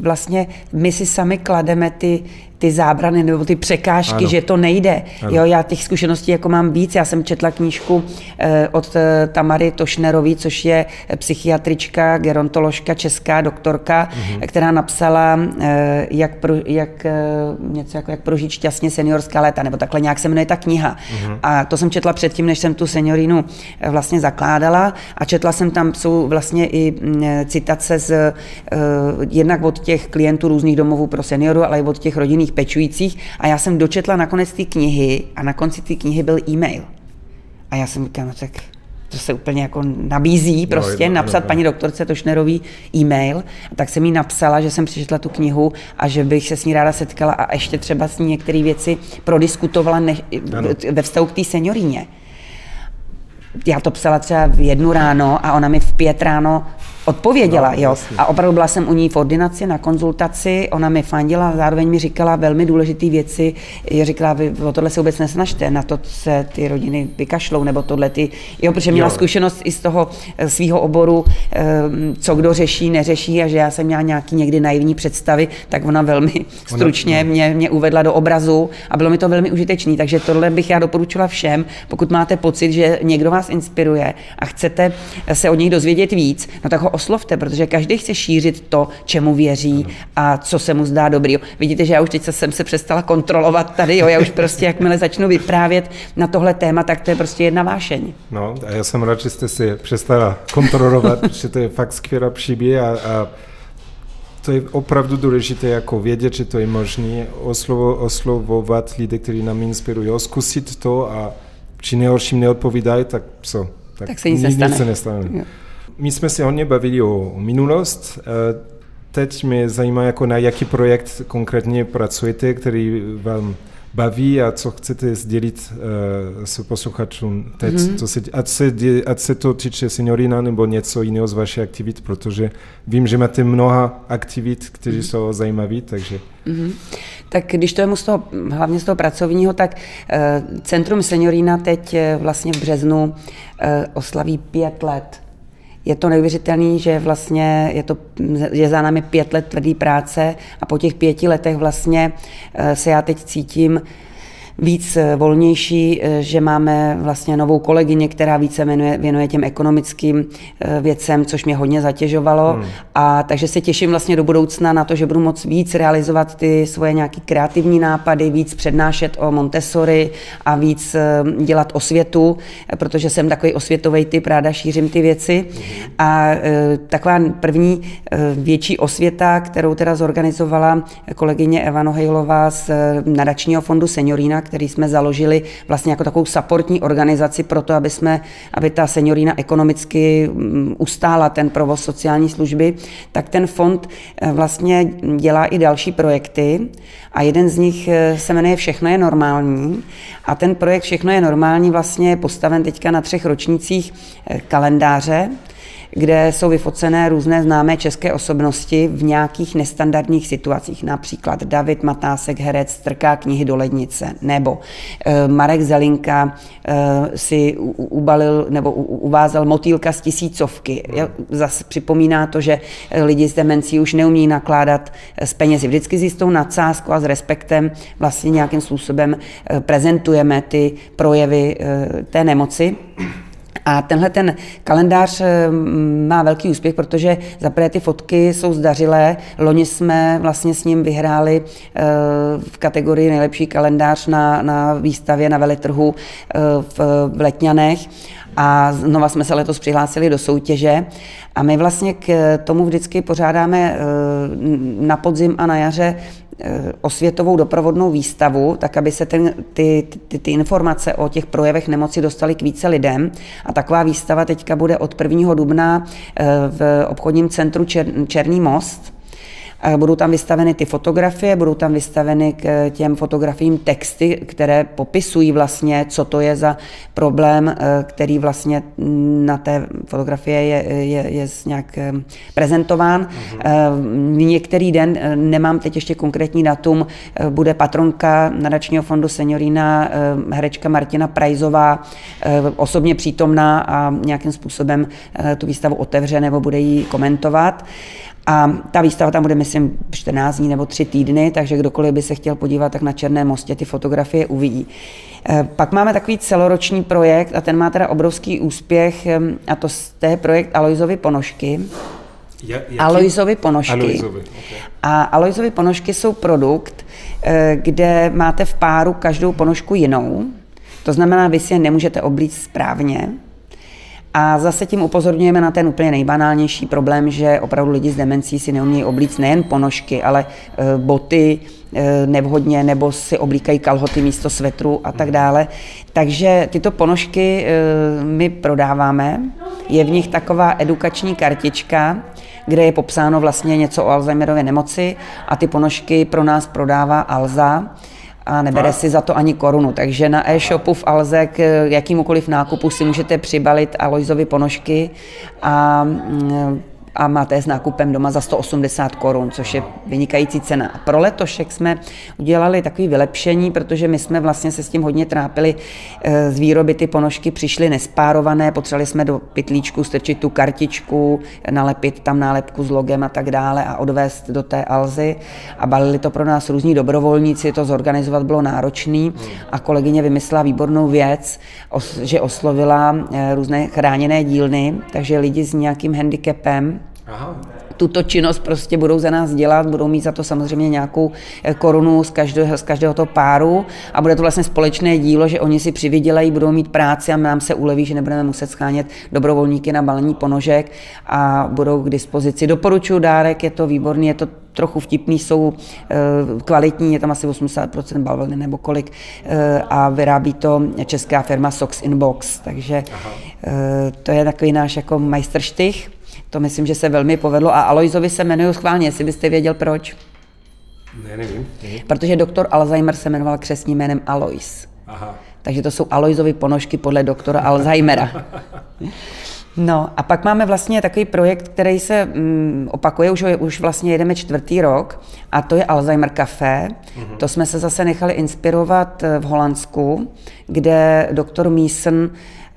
vlastně my si sami klademe ty, ty zábrany nebo ty překážky, ano. Že to nejde. Jo, já těch zkušeností jako mám víc, já jsem četla knížku od Tamary Tošnerové, což je psychiatrička, gerontoložka, česká doktorka, mhm. která napsala jak, pro, jak, něco jako, jak prožít šťastně seniorská léta, nebo takhle nějak se jmenuje ta kniha. Mhm. A to jsem četla předtím, než jsem tu seniorínu vlastně zakládala a četla jsem tam, jsou vlastně i citace z, jednak od těch klientů různých domovů pro seniorů, ale i od těch rodinných pečujících a já jsem dočetla nakonec té knihy a na konci té knihy byl e-mail. A já jsem říkala, no tak to se úplně jako nabízí prostě, no, jedno, napsat jedno, paní doktorce Tošnerový e-mail. Tak jsem jí napsala, že jsem přečetla tu knihu a že bych se s ní ráda setkala a ještě třeba s ní některé věci prodiskutovala ne, ve vztahu k té senioríně. Já to psala třeba v jednu ráno a ona mi v pět ráno odpověděla, no, jo. Jasný. A opravdu byla jsem u ní v ordinaci, na konzultaci, ona mi fandila, zároveň mi říkala velmi důležité věci, říkala, vy o tohle se vůbec nesnažte, na to se ty rodiny vykašlou, nebo tohle ty, jo, protože měla jo. zkušenost i z toho svého oboru, co kdo řeší, neřeší, a že já jsem měla nějaký někdy naivní představy, tak ona velmi stručně ona... Mě, mě uvedla do obrazu a bylo mi to velmi užitečné, takže tohle bych já doporučila všem, pokud máte pocit, že někdo vás inspiruje a chcete se od nich dozvědět víc, no tak ho oslovte, protože každý chce šířit to, čemu věří a co se mu zdá dobrý. Vidíte, že já už teď jsem se přestala kontrolovat tady, jo, já už prostě jakmile začnu vyprávět na tohle téma, tak to je prostě jedna vášeň. No a já jsem rád, že jste si přestala kontrolovat, protože to je fakt skvělá příběh a, a to je opravdu důležité jako vědět, že to je možné, oslovo, oslovovat lidi, kteří nám inspirují, zkusit to a či nejhorším neodpovídají, tak co? Tak, tak se nic nestane. Se nestane. My jsme se hodně bavili o minulost. Teď mě zajímá, jako na jaký projekt konkrétně pracujete, který vám baví a co chcete sdělit s posluchačům teď. Mm-hmm. Co se, ať, se, ať se to týče seniorína nebo něco jiného z vašich aktivit, protože vím, že máte mnoha aktivit, které mm-hmm. jsou zajímavé, takže... Mm-hmm. Tak když to je mu z toho, hlavně z toho pracovního, tak eh, Centrum Seniorína teď eh, vlastně v březnu eh, oslaví pět let. Je to neuvěřitelné, že vlastně je, to, je za námi pět let tvrdé práce a po těch pěti letech vlastně eh, se já teď cítím víc volnější, že máme vlastně novou kolegyni, která více věnuje, věnuje těm ekonomickým věcem, což mě hodně zatěžovalo. Hmm. A takže se těším vlastně do budoucna na to, že budu moc víc realizovat ty svoje nějaké kreativní nápady, víc přednášet o Montessori a víc dělat osvětu, protože jsem takový osvětový typ, ráda šířím ty věci. Hmm. A taková první větší osvěta, kterou teda zorganizovala kolegyně Eva Nohejlová z Nadačního fondu Seniorína, který jsme založili vlastně jako takovou supportní organizaci pro to, aby, jsme, aby ta seniorína ekonomicky ustála ten provoz sociální služby, tak ten fond vlastně dělá i další projekty a jeden z nich se jmenuje Všechno je normální a ten projekt Všechno je normální vlastně je postaven teďka na třech ročnících kalendáře, kde jsou vyfocené různé známé české osobnosti v nějakých nestandardních situacích, například David Matásek, herec, strká knihy do lednice, nebo Marek Zelinka si ubalil nebo uvázal motýlka z tisícovky. Zase připomíná to, že lidi s demencí už neumí nakládat s penězi. Vždycky s jistou nadsázkou a s respektem vlastně nějakým způsobem prezentujeme ty projevy té nemoci. A tenhle ten kalendář má velký úspěch, protože zaprvé ty fotky jsou zdařilé. Loni jsme vlastně s ním vyhráli v kategorii nejlepší kalendář na, na výstavě na veletrhu v Letňanech. A znova jsme se letos přihlásili do soutěže a my vlastně k tomu vždycky pořádáme na podzim a na jaře osvětovou doprovodnou výstavu, tak aby se ten, ty, ty, ty informace o těch projevech nemoci dostaly k více lidem. A taková výstava teďka bude od prvního dubna v obchodním centru Čer, Černý Most. Budou tam vystaveny ty fotografie, budou tam vystaveny k těm fotografiím texty, které popisují vlastně, co to je za problém, který vlastně na té fotografie je, je, je nějak prezentován. Mm-hmm. Některý den, nemám teď ještě konkrétní datum, bude patronka Nadačního fondu Seniorína, herečka Martina Prajzová, osobně přítomná a nějakým způsobem tu výstavu otevře nebo bude ji komentovat. A ta výstava tam bude, myslím, čtrnáct dní nebo tři týdny, takže kdokoliv by se chtěl podívat, tak na Černém Mostě ty fotografie uvidí. Pak máme takový celoroční projekt a ten má teda obrovský úspěch a to je projekt Aloisovy ponožky. Aloisovy ponožky. Aloisovy, okay. A Aloisovy ponožky jsou produkt, kde máte v páru každou ponožku jinou, to znamená, vy si je nemůžete oblíct správně. A zase tím upozorňujeme na ten úplně nejbanálnější problém, že opravdu lidi s demencí si neumějí oblíct nejen ponožky, ale boty nevhodně, nebo si oblíkají kalhoty místo svetru a tak dále. Takže tyto ponožky my prodáváme, je v nich taková edukační kartička, kde je popsáno vlastně něco o Alzheimerově nemoci a ty ponožky pro nás prodává Alza a nebere si za to ani korunu. Takže na e-shopu v Alze k jakýmukoliv nákupu si můžete přibalit Aloisovy ponožky a, a máte je s nákupem doma za sto osmdesát korun, což je vynikající cena. A pro letošek jsme udělali takové vylepšení, protože my jsme vlastně se s tím hodně trápili. Z výroby ty ponožky přišly nespárované, potřebovali jsme do pytlíčku strčit tu kartičku, nalepit tam nálepku s logem a tak dále a odvést do té Alzy. A balili to pro nás různí dobrovolníci, to zorganizovat bylo náročné. A kolegyně vymyslela výbornou věc, že oslovila různé chráněné dílny, takže lidi s nějakým handicapem. Aha. Tuto činnost prostě budou za nás dělat, budou mít za to samozřejmě nějakou korunu z každého, z každého toho páru a bude to vlastně společné dílo, že oni si přivydělají, budou mít práci a nám se uleví, že nebudeme muset shánět dobrovolníky na balení ponožek a budou k dispozici. Doporučuji dárek, je to výborný, je to trochu vtipný, jsou kvalitní, je tam asi osmdesát procent bavlny nebo kolik a vyrábí to česká firma Socks in Box, takže Aha. to je takový náš jako majstrštych. To myslím, že se velmi povedlo a Aloisovi se jmenuju schválně, jestli byste věděl proč. Ne, nevím. nevím. Protože doktor Alzheimer se jmenoval křestním jménem Alois. Aha. Takže to jsou Aloisovy ponožky podle doktora Alzheimera. No a pak máme vlastně takový projekt, který se mm, opakuje, už, už vlastně jedeme čtvrtý rok a to je Alzheimer Café. Mm-hmm. To jsme se zase nechali inspirovat v Holandsku, kde doktor Meesen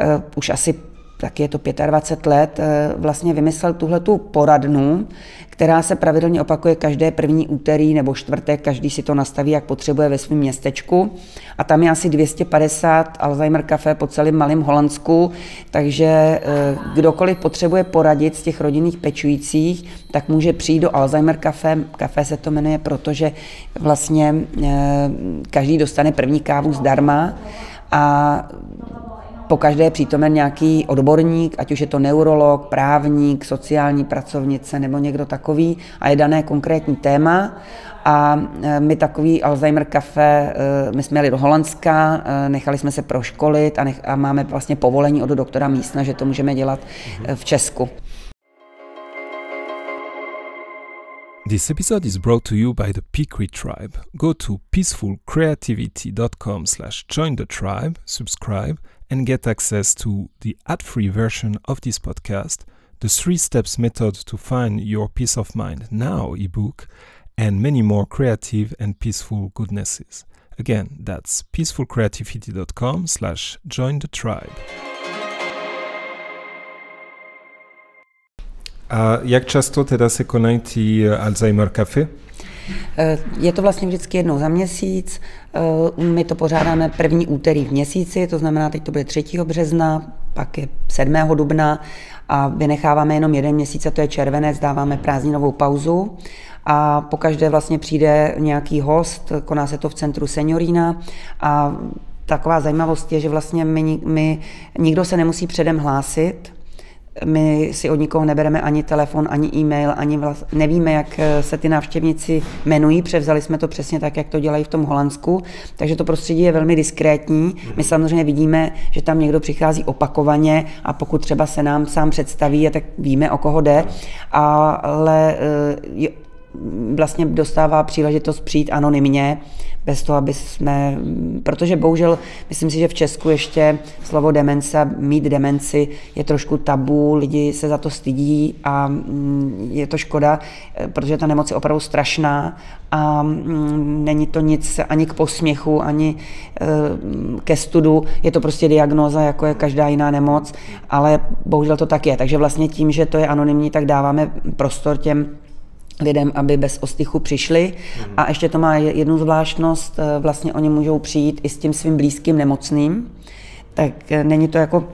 uh, už asi tak je to dvacet pět let, vlastně vymyslel tuhletu poradnu, která se pravidelně opakuje každé první úterý nebo čtvrtek, každý si to nastaví, jak potřebuje ve svém městečku. A tam je asi dvě stě padesát Alzheimer kafe po celém malém Holandsku, takže kdokoliv potřebuje poradit z těch rodinných pečujících, tak může přijít do Alzheimer kafe. Kafe se to jmenuje, protože vlastně každý dostane první kávu zdarma a po každé je přítomen nějaký odborník, ať už je to neurolog, právník, sociální pracovnice nebo někdo takový a je dané konkrétní téma. A my takový Alzheimer kafe, my jsme jeli do Holandska, nechali jsme se proškolit a, nech, a máme vlastně povolení od doktora Meesena, že to můžeme dělat v Česku. This episode is brought to you by the Peakery Tribe. Go to peaceful creativity dot com slash join the tribe, subscribe, and get access to the ad-free version of this podcast, the three steps method to find your peace of mind now ebook, and many more creative and peaceful goodnesses. Again, that's peaceful creativity dot com slash join the tribe. A jak často teda se konají ty Alzheimer kafe? Je to vlastně vždycky jednou za měsíc, my to pořádáme první úterý v měsíci, to znamená, teď to bude třetího března, pak je sedmého dubna a vynecháváme jenom jeden měsíc, a to je červenec, dáváme prázdninovou pauzu a pokaždé vlastně přijde nějaký host, koná se to v centru Seniorína a taková zajímavost je, že vlastně my, my nikdo se nemusí předem hlásit. My si od nikoho nebereme ani telefon, ani e-mail, ani vlast... nevíme, jak se ty návštěvníci jmenují, převzali jsme to přesně tak, jak to dělají v tom Holandsku, takže to prostředí je velmi diskrétní. My samozřejmě vidíme, že tam někdo přichází opakovaně a pokud třeba se nám sám představí, tak víme, o koho jde, ale vlastně dostává příležitost přijít anonymně, bez toho, aby jsme, protože bohužel, myslím si, že v Česku ještě slovo demence, mít demenci je trošku tabu, lidi se za to stydí a je to škoda, protože ta nemoc je opravdu strašná a není to nic ani k posměchu, ani ke studu, je to prostě diagnóza, jako je každá jiná nemoc, ale bohužel to tak je, takže vlastně tím, že to je anonymní, tak dáváme prostor těm lidem, aby bez ostychu přišli. Mm. A ještě to má jednu zvláštnost, vlastně oni můžou přijít i s tím svým blízkým nemocným, tak není to jako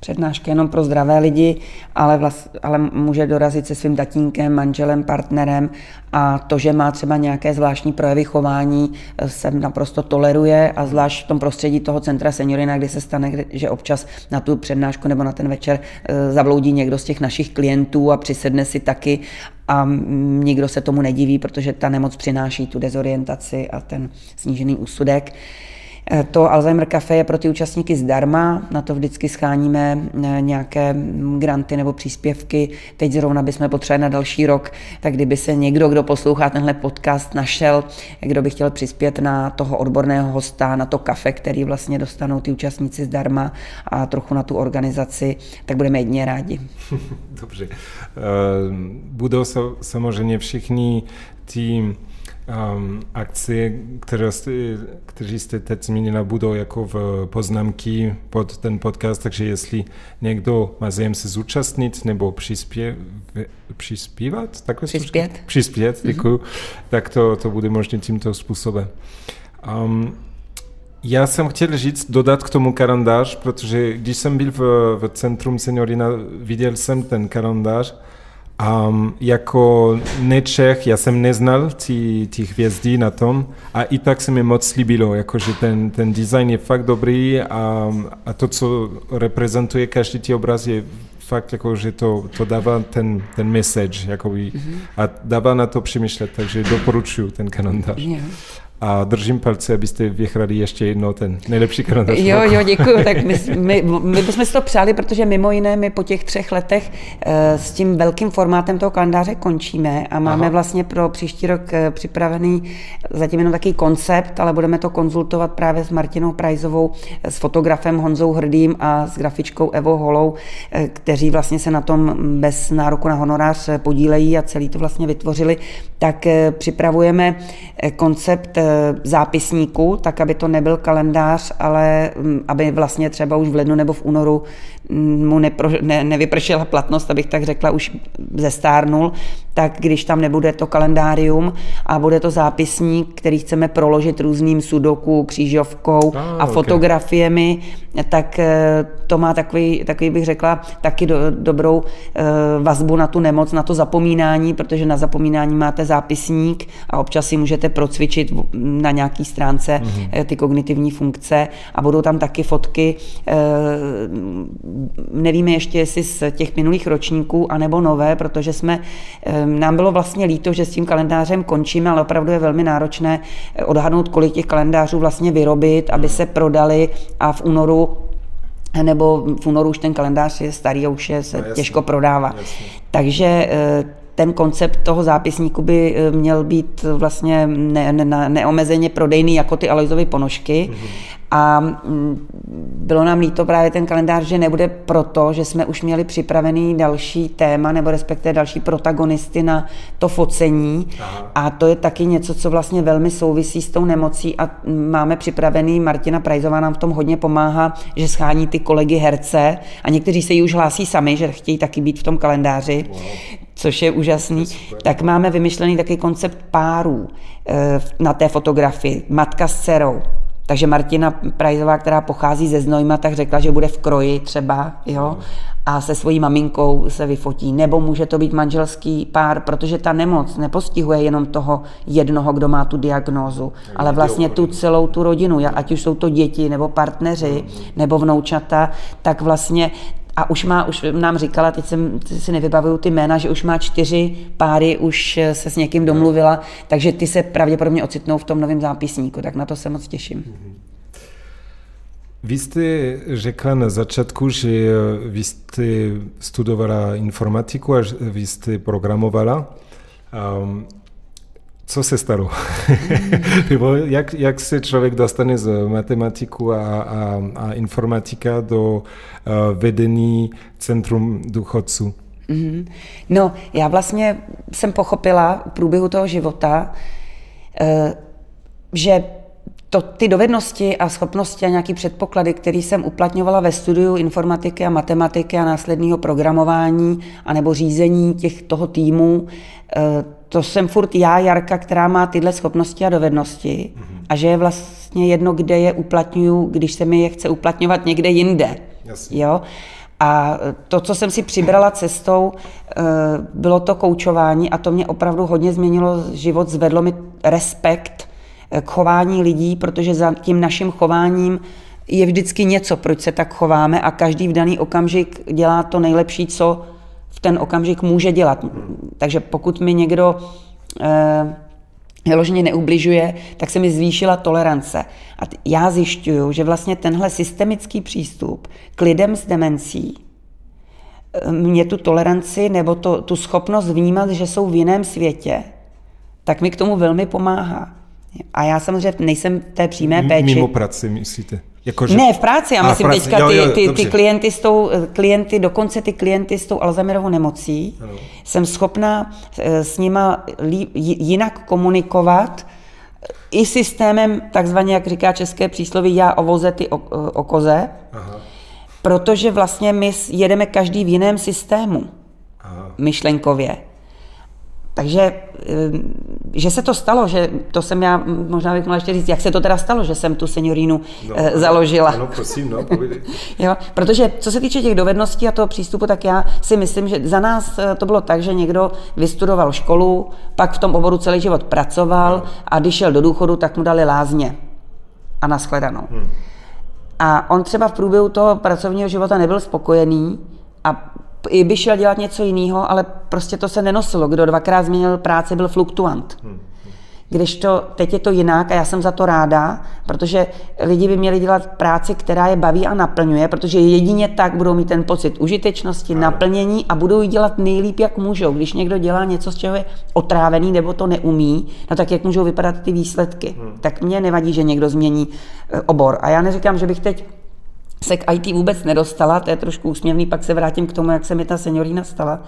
přednášky jenom pro zdravé lidi, ale, vlast, ale může dorazit se svým tatínkem, manželem, partnerem, a to, že má třeba nějaké zvláštní projevy chování, se naprosto toleruje, a zvlášť v tom prostředí toho centra Seniorína, kde se stane, že občas na tu přednášku nebo na ten večer zabloudí někdo z těch našich klientů a přisedne si taky, a nikdo se tomu nediví, protože ta nemoc přináší tu dezorientaci a ten snížený úsudek. To Alzheimer Café je pro ty účastníky zdarma, na to vždycky scháníme nějaké granty nebo příspěvky. Teď zrovna bychom potřebovali na další rok, tak kdyby se někdo, kdo poslouchá tenhle podcast, našel, kdo by chtěl přispět na toho odborného hosta, na to kafe, který vlastně dostanou ty účastníci zdarma, a trochu na tu organizaci, tak budeme jedině rádi. Dobře. Budou samozřejmě všichni tí Um, akcie, které, které jste teď zmínila, budou jako v poznámky pod ten podcast, takže jestli někdo má zájem se zúčastnit nebo přispěv, přispívat, takové přispět, služky? přispět děkuju, mm-hmm. tak to, to bude možné tímto způsobem. Um, Já jsem chtěl říct, dodat k tomu kalendář, protože když jsem byl v, v centru Seniorína, viděl jsem ten kalendář. A um, jako nečech, já jsem neznal ty, ty hvězdy na tom, a i tak se mi moc líbilo, jakože ten, ten design je fakt dobrý, a, a to, co reprezentuje každý ty obraz, je fakt, jakože to, to dává ten, ten message, jakoby, mm-hmm. a dává na to přemýšlet, takže doporučuji ten kalendář. Yeah. A držím palce, abyste vyhrali ještě jednou ten nejlepší kalendář. Jo, jo, děkuju. Tak my, my, my bychom si to přáli, protože mimo jiné my po těch třech letech e, s tím velkým formátem toho kalendáře končíme a máme Aha. vlastně pro příští rok připravený zatím jenom takový koncept, ale budeme to konzultovat právě s Martinou Prajzovou, s fotografem Honzou Hrdým a s grafičkou Evou Holou, e, kteří vlastně se na tom bez nároku na honorář podílejí a celý to vlastně vytvořili, tak e, připravujeme koncept zápisníku, tak aby to nebyl kalendář, ale aby vlastně třeba už v lednu nebo v únoru mu nepro, ne, nevypršela platnost, abych tak řekla, už zestárnul, tak když tam nebude to kalendárium a bude to zápisník, který chceme proložit různým sudoku, křížovkou ah, a fotografiemi, okay. tak to má takový, takový bych řekla, taky do, dobrou vazbu na tu nemoc, na to zapomínání, protože na zapomínání máte zápisník a občas si můžete procvičit na nějaký stránce mm-hmm. ty kognitivní funkce, a budou tam taky fotky, nevíme ještě, jestli z těch minulých ročníků, anebo nové, protože jsme, nám bylo vlastně líto, že s tím kalendářem končíme, ale opravdu je velmi náročné odhadnout, kolik těch kalendářů vlastně vyrobit, aby se prodali, a v únoru nebo v únoru už ten kalendář je starý a už je, se no, jasný, těžko prodává. Jasný. Takže ten koncept toho zápisníku by měl být vlastně ne, ne, neomezeně prodejný jako ty Aloisovy ponožky. Mm-hmm. A bylo nám líto právě ten kalendář, že nebude, proto, že jsme už měli připravený další téma, nebo respektive další protagonisty na to focení. Aha. A to je taky něco, co vlastně velmi souvisí s tou nemocí, a máme připravený, Martina Prajzová nám v tom hodně pomáhá, že schání ty kolegy herce, a někteří se jí už hlásí sami, že chtějí taky být v tom kalendáři. Wow. Což je úžasný, tak máme vymyšlený takový koncept párů na té fotografii, matka s dcerou. Takže Martina Prajzová, která pochází ze Znojma, tak řekla, že bude v kroji třeba, jo, a se svojí maminkou se vyfotí. Nebo může to být manželský pár, protože ta nemoc nepostihuje jenom toho jednoho, kdo má tu diagnózu, ale vlastně tu celou tu rodinu, ať už jsou to děti, nebo partneři, nebo vnoučata, tak vlastně. A už má, už nám říkala, teď jsem, si nevybavuju ty jména, že už má čtyři páry, už se s někým domluvila, takže ty se pravděpodobně ocitnou v tom novém zápisníku, tak na to se moc těším. Vy jste řekla na začátku, že vy jste studovala informatiku a vy jste programovala. Um, Co se stalo? Mm. jak, jak se člověk dostane z matematiku a, a, a informatika do uh, vedení centrum důchodců? Mm. No, já vlastně jsem pochopila v průběhu toho života, uh, že to, ty dovednosti a schopnosti a nějaký předpoklady, které jsem uplatňovala ve studiu informatiky a matematiky a následného programování anebo řízení těch, toho týmu, uh, to jsem furt já, Jarka, která má tyhle schopnosti a dovednosti, a že je vlastně jedno, kde je uplatňuju, když se mi je chce uplatňovat někde jinde. Jo? A to, co jsem si přibrala cestou, bylo to koučování a to mě opravdu hodně změnilo život, zvedlo mi respekt k chování lidí, protože za tím naším chováním je vždycky něco, proč se tak chováme a každý v daný okamžik dělá to nejlepší, co v ten okamžik může dělat. Takže pokud mi někdo vyloženě neubližuje, tak se mi zvýšila tolerance. A já zjišťuju, že vlastně tenhle systemický přístup k lidem s demencí mě tu toleranci nebo to, tu schopnost vnímat, že jsou v jiném světě, tak mi k tomu velmi pomáhá. A já samozřejmě nejsem té přímé péči. Mimo práci, myslíte? Jako, že... Ne, v práci. Já myslím práci. Teďka ty, jo, jo, ty, ty klienty s tou, klienty, dokonce ty klienty s tou Alzheimerovou nemocí, ano. Jsem schopná s nima jinak komunikovat i systémem, takzvaně, jak říká české přísloví, já o voze, ty o, o koze, aha. Protože vlastně my jedeme každý v jiném systému, aha. Myšlenkově. Takže, že se to stalo, že to jsem já, možná bych mohla ještě říct, jak se to teda stalo, že jsem tu seniorínu no, založila. Ano, prosím, no, povídej. Jo, protože co se týče těch dovedností a toho přístupu, tak já si myslím, že za nás to bylo tak, že někdo vystudoval školu, pak v tom oboru celý život pracoval no. A když šel do důchodu, tak mu dali lázně a nashledanou. Hmm. A on třeba v průběhu toho pracovního života nebyl spokojený a i by šel dělat něco jiného, ale prostě to se nenosilo. Kdo dvakrát změnil práci, byl fluktuant. Kdežto teď je to jinak a já jsem za to ráda, protože lidi by měli dělat práci, která je baví a naplňuje, protože jedině tak budou mít ten pocit užitečnosti, ale. Naplnění a budou ji dělat nejlíp, jak můžou. Když někdo dělá něco, z čeho je otrávený nebo to neumí, no tak jak můžou vypadat ty výsledky. Hmm. Tak mě nevadí, že někdo změní obor. A já neříkám, že bych teď se k í té vůbec nedostala, to je trošku úsměvný, pak se vrátím k tomu, jak se mi ta seniorína stala.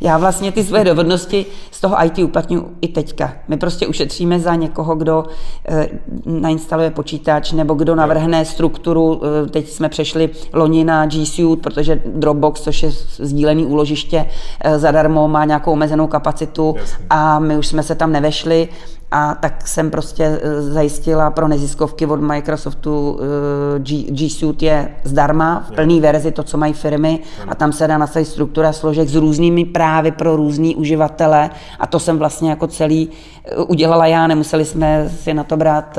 Já vlastně ty své dovednosti z toho í té uplatňuji i teďka. My prostě ušetříme za někoho, kdo e, nainstaluje počítač, nebo kdo navrhne strukturu, e, teď jsme přešli loni na G Suite, protože Dropbox, což je sdílený úložiště, e, zadarmo má nějakou omezenou kapacitu. Jasně. A my už jsme se tam nevešli. A tak jsem prostě zajistila pro neziskovky od Microsoftu, G, G Suite je zdarma, v plný verzi to, co mají firmy, a tam se dá nastavit struktura složek s různými právy pro různý uživatele a to jsem vlastně jako celý udělala já, nemuseli jsme si na to brát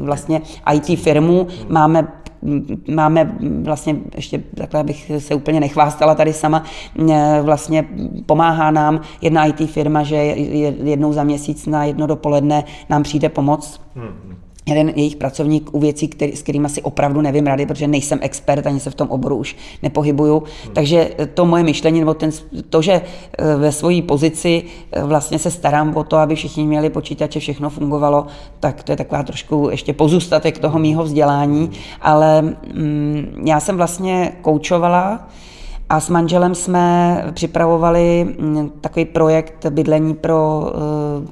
vlastně í té firmu, máme Máme vlastně, ještě takhle bych se úplně nechvástala tady sama, vlastně pomáhá nám jedna í té firma, že jednou za měsíc na jedno dopoledne nám přijde pomoc. Hmm. Jeden jejich pracovník u věcí, který, s kterými si opravdu nevím rady, protože nejsem expert, ani se v tom oboru už nepohybuju. Hmm. Takže to moje myšlení, nebo ten, to, že ve své pozici vlastně se starám o to, aby všichni měli počítače, všechno fungovalo, tak to je taková trošku ještě pozůstatek toho mýho vzdělání. Hmm. Ale mm, já jsem vlastně koučovala a s manželem jsme připravovali mm, takový projekt bydlení pro uh,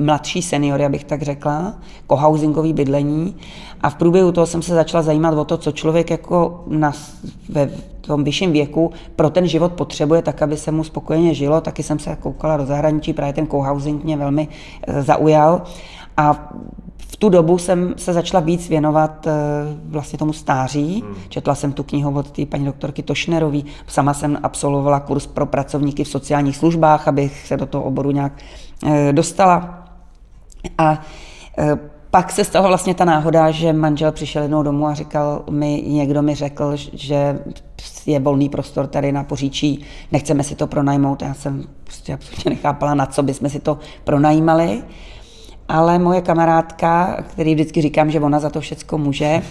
mladší seniory, abych tak řekla, kohousingový bydlení a v průběhu toho jsem se začala zajímat o to, co člověk jako na, ve tom vyšším věku pro ten život potřebuje, tak, aby se mu spokojeně žilo. Taky jsem se koukala do zahraničí, právě ten cohousing mě velmi zaujal a v tu dobu jsem se začala víc věnovat vlastně tomu stáří. Hmm. Četla jsem tu knihu od té paní doktorky Tošnerové. Sama jsem absolvovala kurz pro pracovníky v sociálních službách, abych se do toho oboru nějak dostala. A pak se stala vlastně ta náhoda, že manžel přišel jednou domů a říkal mi, někdo mi řekl, že je volný prostor tady na Poříčí, nechceme si to pronajmout. Já jsem prostě absolutně nechápala, na co bychom si to pronajímali. Ale moje kamarádka, který vždycky říkám, že ona za to všecko může,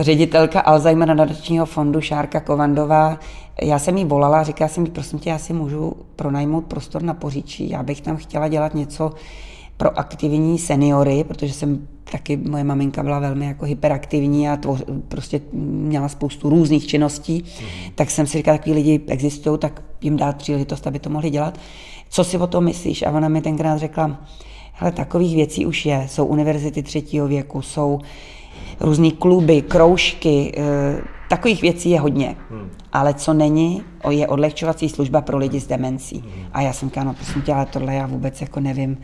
ředitelka Alzheimer nadačního fondu Šárka Kovandová, já jsem jí volala, říkala jsem jí, prosím tě, já si můžu pronajmout prostor na Poříčí, já bych tam chtěla dělat něco pro aktivní seniory, protože jsem taky, moje maminka byla velmi jako hyperaktivní a tvoř, prostě měla spoustu různých činností, mm. tak jsem si říkala, takový lidi existují, tak jim dát příležitost, aby to mohli dělat. Co si o tom myslíš? A ona mi tenkrát řekla, hele, takových věcí už je, jsou univerzity třetího věku, jsou různý kluby, kroužky, takových věcí je hodně, hmm. ale co není, je odlehčovací služba pro lidi s demencí. Hmm. A já jsem říkala, no prosím tě, ale tohle já vůbec jako nevím,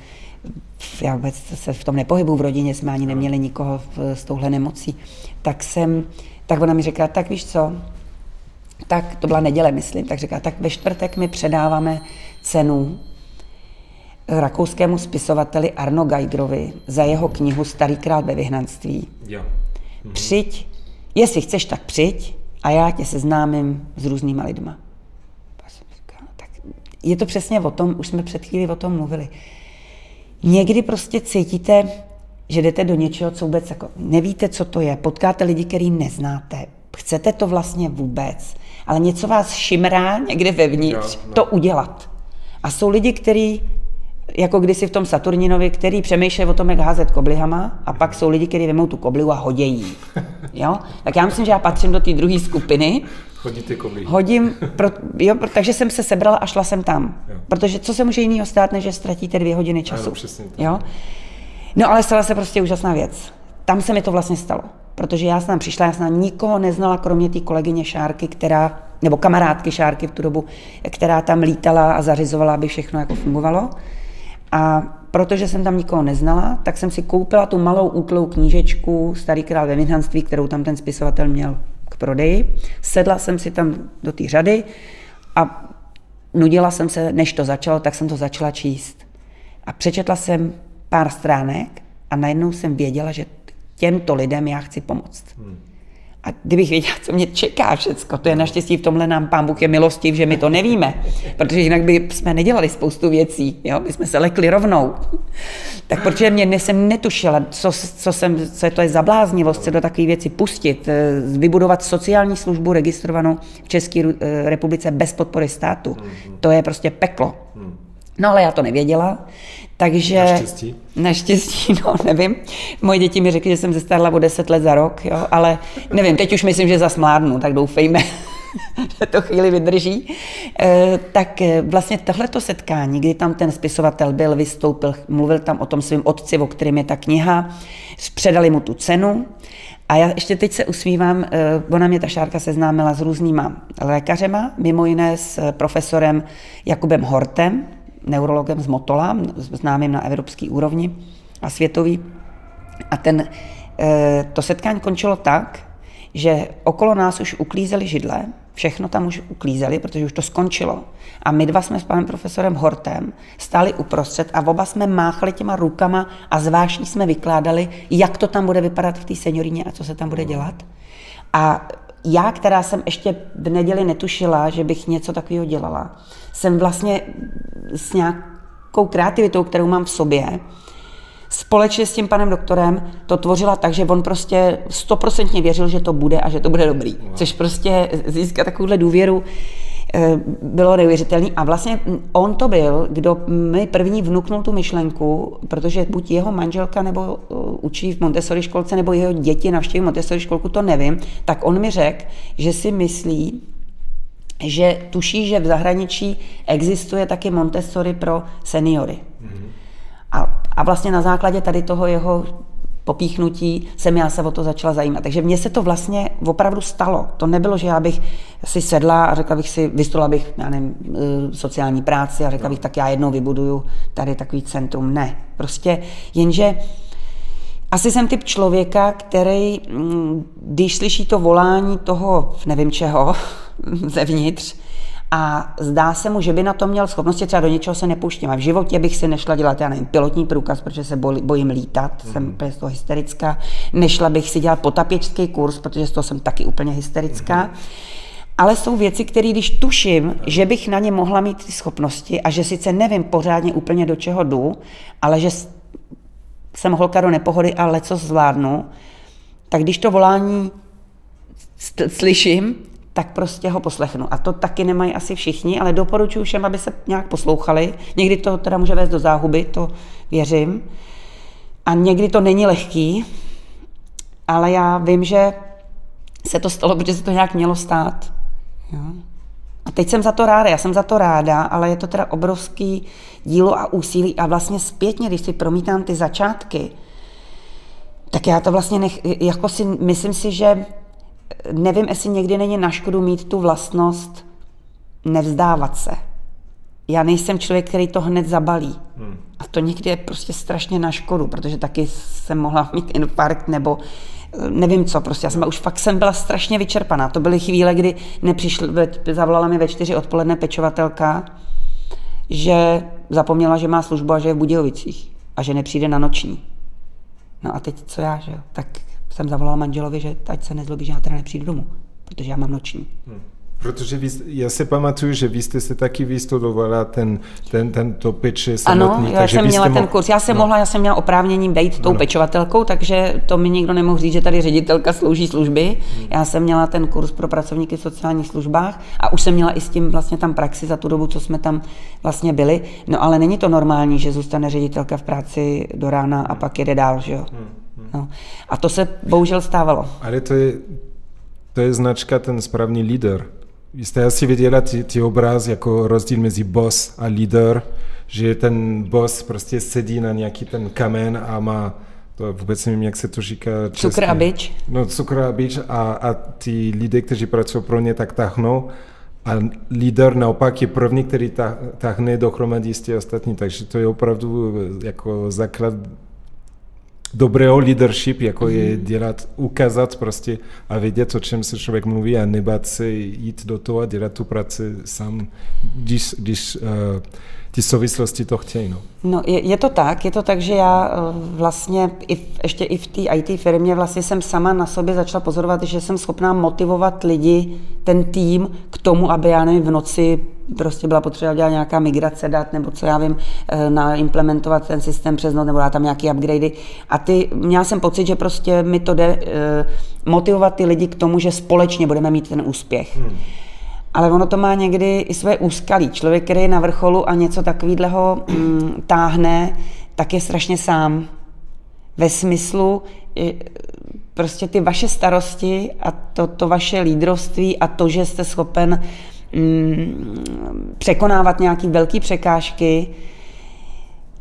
já vůbec se v tom nepohybuju, v rodině jsme ani neměli nikoho s touhle nemocí. Tak jsem, tak ona mi řekla, tak víš co, tak to byla neděle, myslím, tak říká, tak ve čtvrtek my předáváme cenu rakouskému spisovateli Arno Geigerovi za jeho knihu Starý král ve vyhnanství. Jo. Mhm. Přijď, jestli chceš, tak přijď a já tě seznámím s různýma lidma. Tak je to přesně o tom, už jsme před chvíli o tom mluvili. Někdy prostě cítíte, že jdete do něčeho, co vůbec jako nevíte, co to je, potkáte lidi, který neznáte, chcete to vlastně vůbec, ale něco vás šimrá někde vevnitř, no, no. to udělat. A jsou lidi, kteří, jako kdysi v tom Saturninovi, který přemýšlí o tom, jak házet koblihama, a pak jsou lidi, kteří vemou tu koblihu a hodějí. Jo? Tak já myslím, že já patřím do té druhé skupiny. Hodí ty koblihy. Hodím, pro, jo, takže jsem se sebrala a šla jsem tam. Jo. Protože co se může jinýho stát, než že ztratíte dvě hodiny času. Ano, jo? No ale stala se prostě úžasná věc. Tam se mi to vlastně stalo. Protože já jsem přišla, já jsem nikoho neznala, kromě té kolegyně Šárky, která, nebo kamarádky Šárky v tu dobu, která tam lítala a zařizovala, aby všechno jako fungovalo. A protože jsem tam nikoho neznala, tak jsem si koupila tu malou útlou knížečku Starý král ve vyhnanství, kterou tam ten spisovatel měl k prodeji. Sedla jsem si tam do té řady a nudila jsem se, než to začalo, tak jsem to začala číst. A přečetla jsem pár stránek a najednou jsem věděla, že těmto lidem já chci pomoct. Hmm. A kdybych věděla, co mě čeká všecko, to je naštěstí, v tomhle nám Pán Bůh je milostiv, že my to nevíme, protože jinak by jsme nedělali spoustu věcí, jo? My jsme se lekli rovnou. Tak protože mě jsem netušila, co, co, jsem, co je to je za bláznivost, se do takové věci pustit, vybudovat sociální službu registrovanou v České republice bez podpory státu. Hmm. To je prostě peklo. Hmm. No ale já to nevěděla, takže... Naštěstí. Naštěstí, no nevím. Moje děti mi řekly, že jsem zestárla o deset let za rok, jo, ale nevím, teď už myslím, že zas mládnu, tak doufejme, že to chvíli vydrží. E, tak vlastně tohleto setkání, kdy tam ten spisovatel byl, vystoupil, mluvil tam o tom svým otci, o kterém je ta kniha, předali mu tu cenu. A já ještě teď se usmívám, ona mě ta Šárka seznámila s různýma lékařema, mimo jiné s profesorem Jakubem Hortem, neurologem z Motola, známým na evropské úrovni a světový. A ten, to setkání končilo tak, že okolo nás už uklízeli židle, všechno tam už uklízeli, protože už to skončilo. A my dva jsme s panem profesorem Hortem stáli uprostřed a oba jsme máchali těma rukama a zvláštní jsme vykládali, jak to tam bude vypadat v té senioríně a co se tam bude dělat. A já, která jsem ještě v neděli netušila, že bych něco takového dělala, jsem vlastně s nějakou kreativitou, kterou mám v sobě, společně s tím panem doktorem to tvořila tak, že on prostě stoprocentně věřil, že to bude a že to bude dobrý. Což prostě získat takovouhle důvěru bylo neuvěřitelné. A vlastně on to byl, kdo mi první vnuknul tu myšlenku, protože buď jeho manželka nebo učí v Montessori školce, nebo jeho děti navštěvují Montessori školku, to nevím, tak on mi řekl, že si myslí, že tuší, že v zahraničí existuje taky Montessori pro seniory. Mm-hmm. A, a vlastně na základě tady toho jeho popíchnutí jsem já se o to začala zajímat. Takže mně se to vlastně opravdu stalo. To nebylo, že já bych si sedla a řekla bych si, vystudovala bych, já nevím, sociální práci a řekla bych, tak já jednou vybuduju tady takový centrum. Ne, prostě jenže asi jsem typ člověka, který, když slyší to volání toho nevím čeho zevnitř, a zdá se mu, že by na to měl schopnosti, třeba do něčeho se nepouštím. A v životě bych si nešla dělat, já nevím, pilotní průkaz, protože se bojím lítat, mm. jsem úplně z toho hysterická. Nešla bych si dělat potapěčský kurz, protože z toho jsem taky úplně hysterická. Mm. Ale jsou věci, které když tuším, mm. že bych na ně mohla mít ty schopnosti a že sice nevím pořádně úplně do čeho jdu, ale že jsem holka do nepohody a leco zvládnu, tak když to volání slyším, tak prostě ho poslechnu. A to taky nemají asi všichni, ale doporučuji všem, aby se nějak poslouchali. Někdy to teda může vést do záhuby, to věřím. A někdy to není lehký, ale já vím, že se to stalo, protože se to nějak mělo stát. Jo. A teď jsem za to ráda, já jsem za to ráda, ale je to teda obrovský dílo a úsilí. A vlastně zpětně, když si promítám ty začátky, tak já to vlastně nech, jako si, myslím si, že nevím, jestli někdy není na škodu mít tu vlastnost nevzdávat se. Já nejsem člověk, který to hned zabalí. Hmm. A to někdy je prostě strašně na škodu, protože taky jsem mohla mít infarkt nebo nevím co, prostě já jsem už fakt jsem byla strašně vyčerpaná. To byly chvíle, kdy nepřišla, zavolala mi ve čtyři odpoledne pečovatelka, že zapomněla, že má službu a že je v Budějovicích a že nepřijde na noční. No a teď co já, že jo? Tak jsem zavolala manželovi, že ať se nezlobí, že já teda nepřijdu domů, protože já mám noční. Hmm. Protože vy, já si pamatuju, že vy jste se taky vystudovala ten, ten, ten to peče samotný. Ano, já jsem měla ten kurz. Já jsem no. mohla, já jsem měla oprávnění být tou ano. pečovatelkou, takže to mi nikdo nemohl říct, že tady ředitelka slouží služby. Hmm. Já jsem měla ten kurz pro pracovníky v sociálních službách a už jsem měla i s tím vlastně tam praxi za tu dobu, co jsme tam vlastně byli. No ale není to normální, že zůstane ředitelka v práci do rána a pak jede dál, že jo? Hmm. Hmm. No. A to se bohužel stávalo. Ale to je, to je značka ten správný líder. Vy jste asi viděla ty, ty obraz jako rozdíl mezi boss a líder, že ten boss prostě sedí na nějaký ten kamen a má, to vůbec nevím, jak se to říká česky. Cukr a bič. No, cukr a bič a, a ty lidé, kteří pracují pro ně, tak tahnou a líder naopak je první, který tahne dohromady s těmi ostatní, takže to je opravdu jako základ dobrého leadership, jako je dělat, ukázat prostě a vědět, o čem se člověk mluví a nebát se jít do toho a dělat tu práci sám, když, když uh, ty souvislosti to chtějí. No, no je, je to tak, je to tak, že já vlastně i v, ještě i v té í té firmě vlastně jsem sama na sobě začala pozorovat, že jsem schopná motivovat lidi, ten tým k tomu, aby já nevím, v noci prostě byla potřeba dělat nějaká migrace dat, nebo co já vím, naimplementovat ten systém přes noc, nebo dát tam nějaké upgradey. A ty, měla jsem pocit, že prostě mi to jde motivovat ty lidi k tomu, že společně budeme mít ten úspěch. Hmm. Ale ono to má někdy i své úskalí. Člověk, který je na vrcholu a něco takového táhne, tak je strašně sám. Ve smyslu, prostě ty vaše starosti a to, to vaše lídrovství a to, že jste schopen překonávat nějaké velké překážky,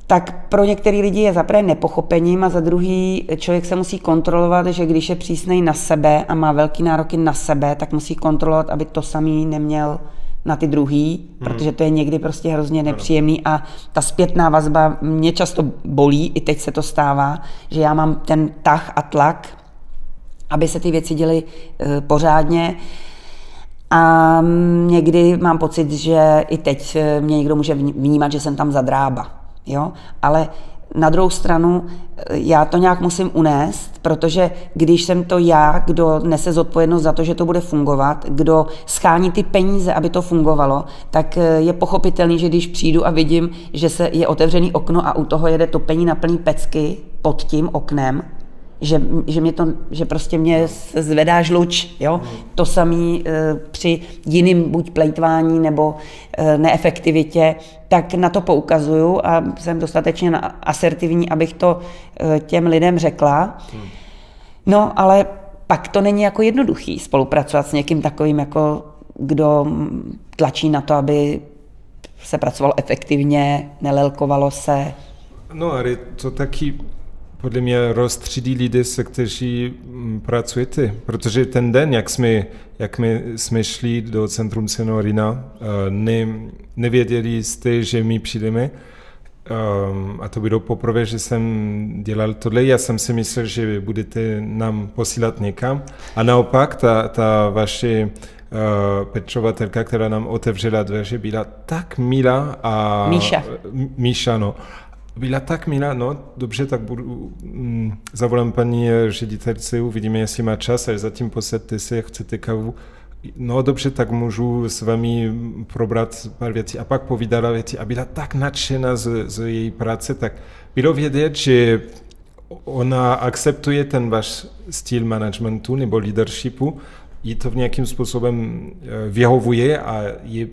tak pro některé lidi je za prvé nepochopením a za druhý člověk se musí kontrolovat, že když je přísnej na sebe a má velký nároky na sebe, tak musí kontrolovat, aby to samý neměl na ty druhý, hmm. protože to je někdy prostě hrozně nepříjemný a ta zpětná vazba mě často bolí, i teď se to stává, že já mám ten tah a tlak, aby se ty věci děly pořádně. A někdy mám pocit, že i teď mě někdo může vnímat, že jsem tam zadrába. Jo? Ale na druhou stranu já to nějak musím unést, protože když jsem to já, kdo nese zodpovědnost za to, že to bude fungovat, kdo schání ty peníze, aby to fungovalo, tak je pochopitelný, že když přijdu a vidím, že se je otevřený okno a u toho jede topení na plný pecky pod tím oknem, Že, že, mě to, že prostě mě zvedá žluč, jo? To samý e, při jiným buď plejtvání nebo e, neefektivitě, tak na to poukazuju a jsem dostatečně asertivní, abych to e, těm lidem řekla. No ale pak to není jako jednoduchý spolupracovat s někým takovým, jako kdo tlačí na to, aby se pracovalo efektivně, nelelkovalo se. No ale to taky podle mě rozstřídí lidé, se kteří pracujete, protože ten den, jak jsme, jak my jsme šli do Centrum Seniorína, ne, nevěděli jste, že my přijdeme a to bylo poprvé, že jsem dělal tohle. Já jsem si myslel, že budete nám posílat někam a naopak ta, ta vaše pečovatelka, která nám otevřela dveře, byla tak milá a... Míša. Míša, no. Byla tak milá, no dobře, tak budu, mm, zavolám paní ředitelce, uvidíme, jestli má čas, ale zatím posaďte se, chcete kávu. No dobře, tak můžu s vámi probrat pár věcí. A pak povídala věci a byla tak nadšená z, z její práce, tak bylo vědět, že ona akceptuje ten váš styl managementu nebo leadershipu, jí to v nějakým způsobem vyhovuje a je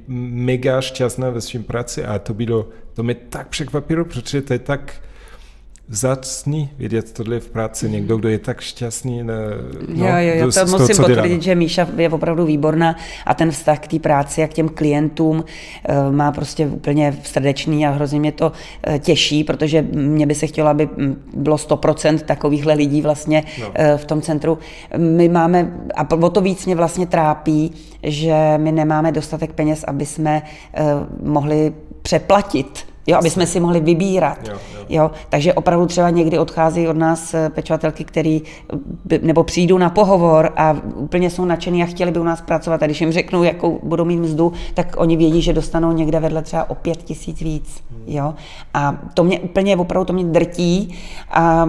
mega šťastná ve svým práci a to bylo, to mě tak překvapilo, protože to je tak vzácný vědět tohle v práci, někdo, kdo je tak šťastný. No, jo, jo, jo, to, to musím to, potvrdit, dělá. Že Míša je opravdu výborná a ten vztah k té práci a k těm klientům má prostě úplně srdečný a hrozně mě to těší, protože mě by se chtělo, aby bylo sto procent takovýchhle lidí vlastně no. v tom centru. My máme, a o to víc mě vlastně trápí, že my nemáme dostatek peněz, aby jsme mohli přeplatit Jo, aby jsme si mohli vybírat. Jo, jo. Jo, takže opravdu třeba někdy odchází od nás pečovatelky, který nebo přijdou na pohovor a úplně jsou nadšený a chtěli by u nás pracovat. A když jim řeknou, jakou budou mít mzdu, tak oni vědí, že dostanou někde vedle třeba o pět tisíc víc. Jo? A to mě úplně opravdu to mě drtí. A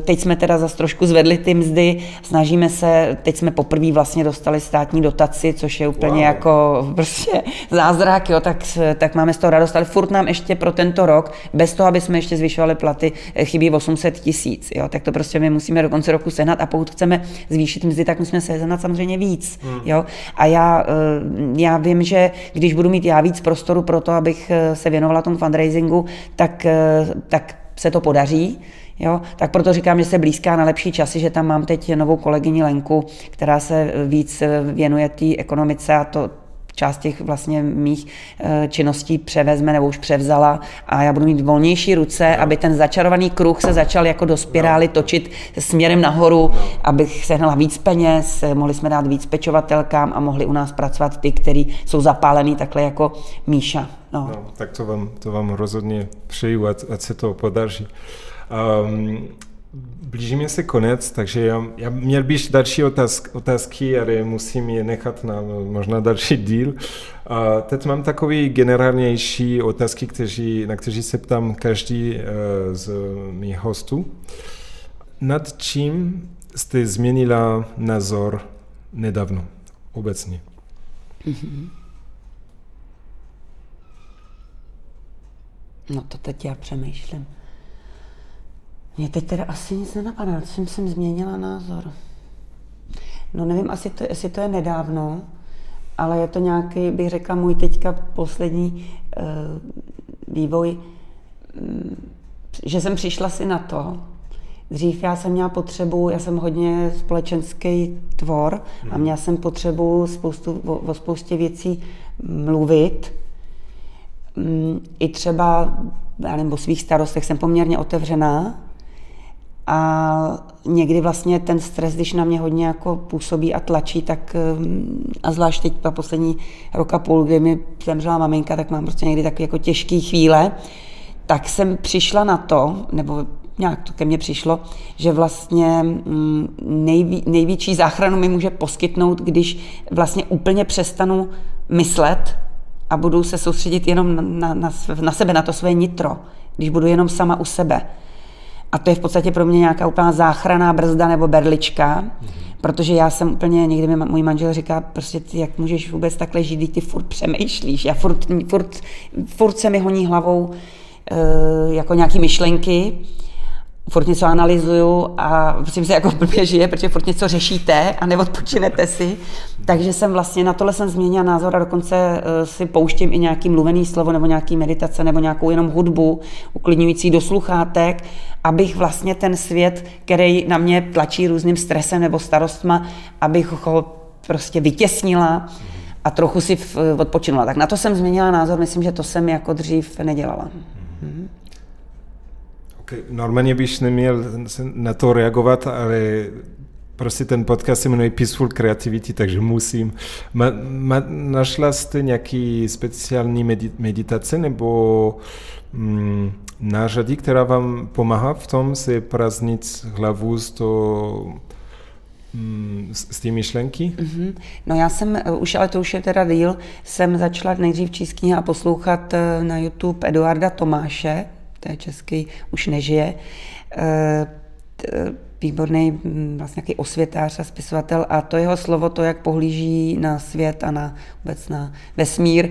teď jsme teda zase trošku zvedli ty mzdy. Snažíme se, teď jsme poprvé vlastně dostali státní dotaci, což je úplně wow. jako prostě zázrak. Jo? Tak, tak máme z toho radost, ale furt nám ještě pro tento rok, bez toho, aby jsme ještě zvyšovali platy, chybí osm set tisíc. Tak to prostě my musíme do konce roku sehnat a pokud chceme zvýšit mzdy, tak musíme sehnat samozřejmě víc. Hmm. Jo? A já, já vím, že když budu mít já víc prostoru pro to, abych se věnovala tomu fundraisingu, tak, tak se to podaří. Jo, tak proto říkám, že se blízká na lepší časy, že tam mám teď novou kolegyni Lenku, která se víc věnuje té ekonomice a to část těch vlastně mých činností převezme nebo už převzala a já budu mít volnější ruce, no. aby ten začarovaný kruh se začal jako do spirály no. točit směrem nahoru, no. abych sehnala víc peněz, mohli jsme dát víc pečovatelkám a mohli u nás pracovat ty, kteří jsou zapálení takhle jako Míša. No. No, tak to vám, to vám rozhodně přeju, ať, ať se to podaří. Um, Blížíme se konec, takže já, já měl bych další otázk, otázky, ale musím je nechat na možná další díl. A teď mám takový generálnější otázky, kteří, na kteří se ptám každý z mých hostů. Nad čím jste změnila názor nedávno, obecně? Mm-hmm. No to teď já přemýšlím. Mně teď teda asi nic nenapadá, tím jsem změnila názor. No nevím, asi to, jestli to je nedávno, ale je to nějaký, bych řekla, můj teďka poslední uh, vývoj, um, že jsem přišla si na to. Dřív já jsem měla potřebu, já jsem hodně společenský tvor a měla jsem potřebu spoustu, o, o spoustě věcí mluvit. Um, I třeba, já nevím, o svých starostech jsem poměrně otevřená. A někdy vlastně ten stres, když na mě hodně jako působí a tlačí, tak a zvlášť teď ta poslední rok a půl, kdy mi zemřela maminka, tak mám prostě někdy takové jako těžké chvíle, tak jsem přišla na to, nebo nějak to ke mně přišlo, že vlastně nejví, největší záchranu mi může poskytnout, když vlastně úplně přestanu myslet a budu se soustředit jenom na, na, na, na sebe, na to své nitro, když budu jenom sama u sebe. A to je v podstatě pro mě nějaká úplná záchranná brzda nebo berlička, mm-hmm. protože já jsem úplně, někdy mi můj manžel říká, prostě ty, jak můžeš vůbec takhle žít, když ty furt přemýšlíš, já furt, furt, furt se mi honí hlavou e, jako nějaký myšlenky, furt něco analyzuju a prostě se jako blbě žije, protože furt něco řešíte a neodpočinete si. Takže jsem vlastně, na tohle jsem změnila názor a dokonce si pouštím i nějaký mluvený slovo nebo nějaký meditace nebo nějakou jenom hudbu, uklidňující do sluchátek, abych vlastně ten svět, který na mě tlačí různým stresem nebo starostma, abych ho prostě vytěsnila a trochu si odpočinula. Tak na to jsem změnila názor, myslím, že to jsem jako dřív nedělala. Mhm. Normálně bych neměl na to reagovat, ale prostě ten podcast se jmenuje Peaceful Creativity, takže musím. Ma, ma, našla jste nějaký speciální meditace nebo mm, nářadí, která vám pomáhá v tom se prázdnit hlavu z toho, z té myšlenky? Mm-hmm. No já jsem, už ale to už je teda díl, jsem začala nejdřív číst knihy a poslouchat na YouTube Eduarda Tomáše, to je český, už nežije, výborný vlastně nějaký osvětář a spisovatel a to jeho slovo, to, jak pohlíží na svět a na, vůbec na vesmír,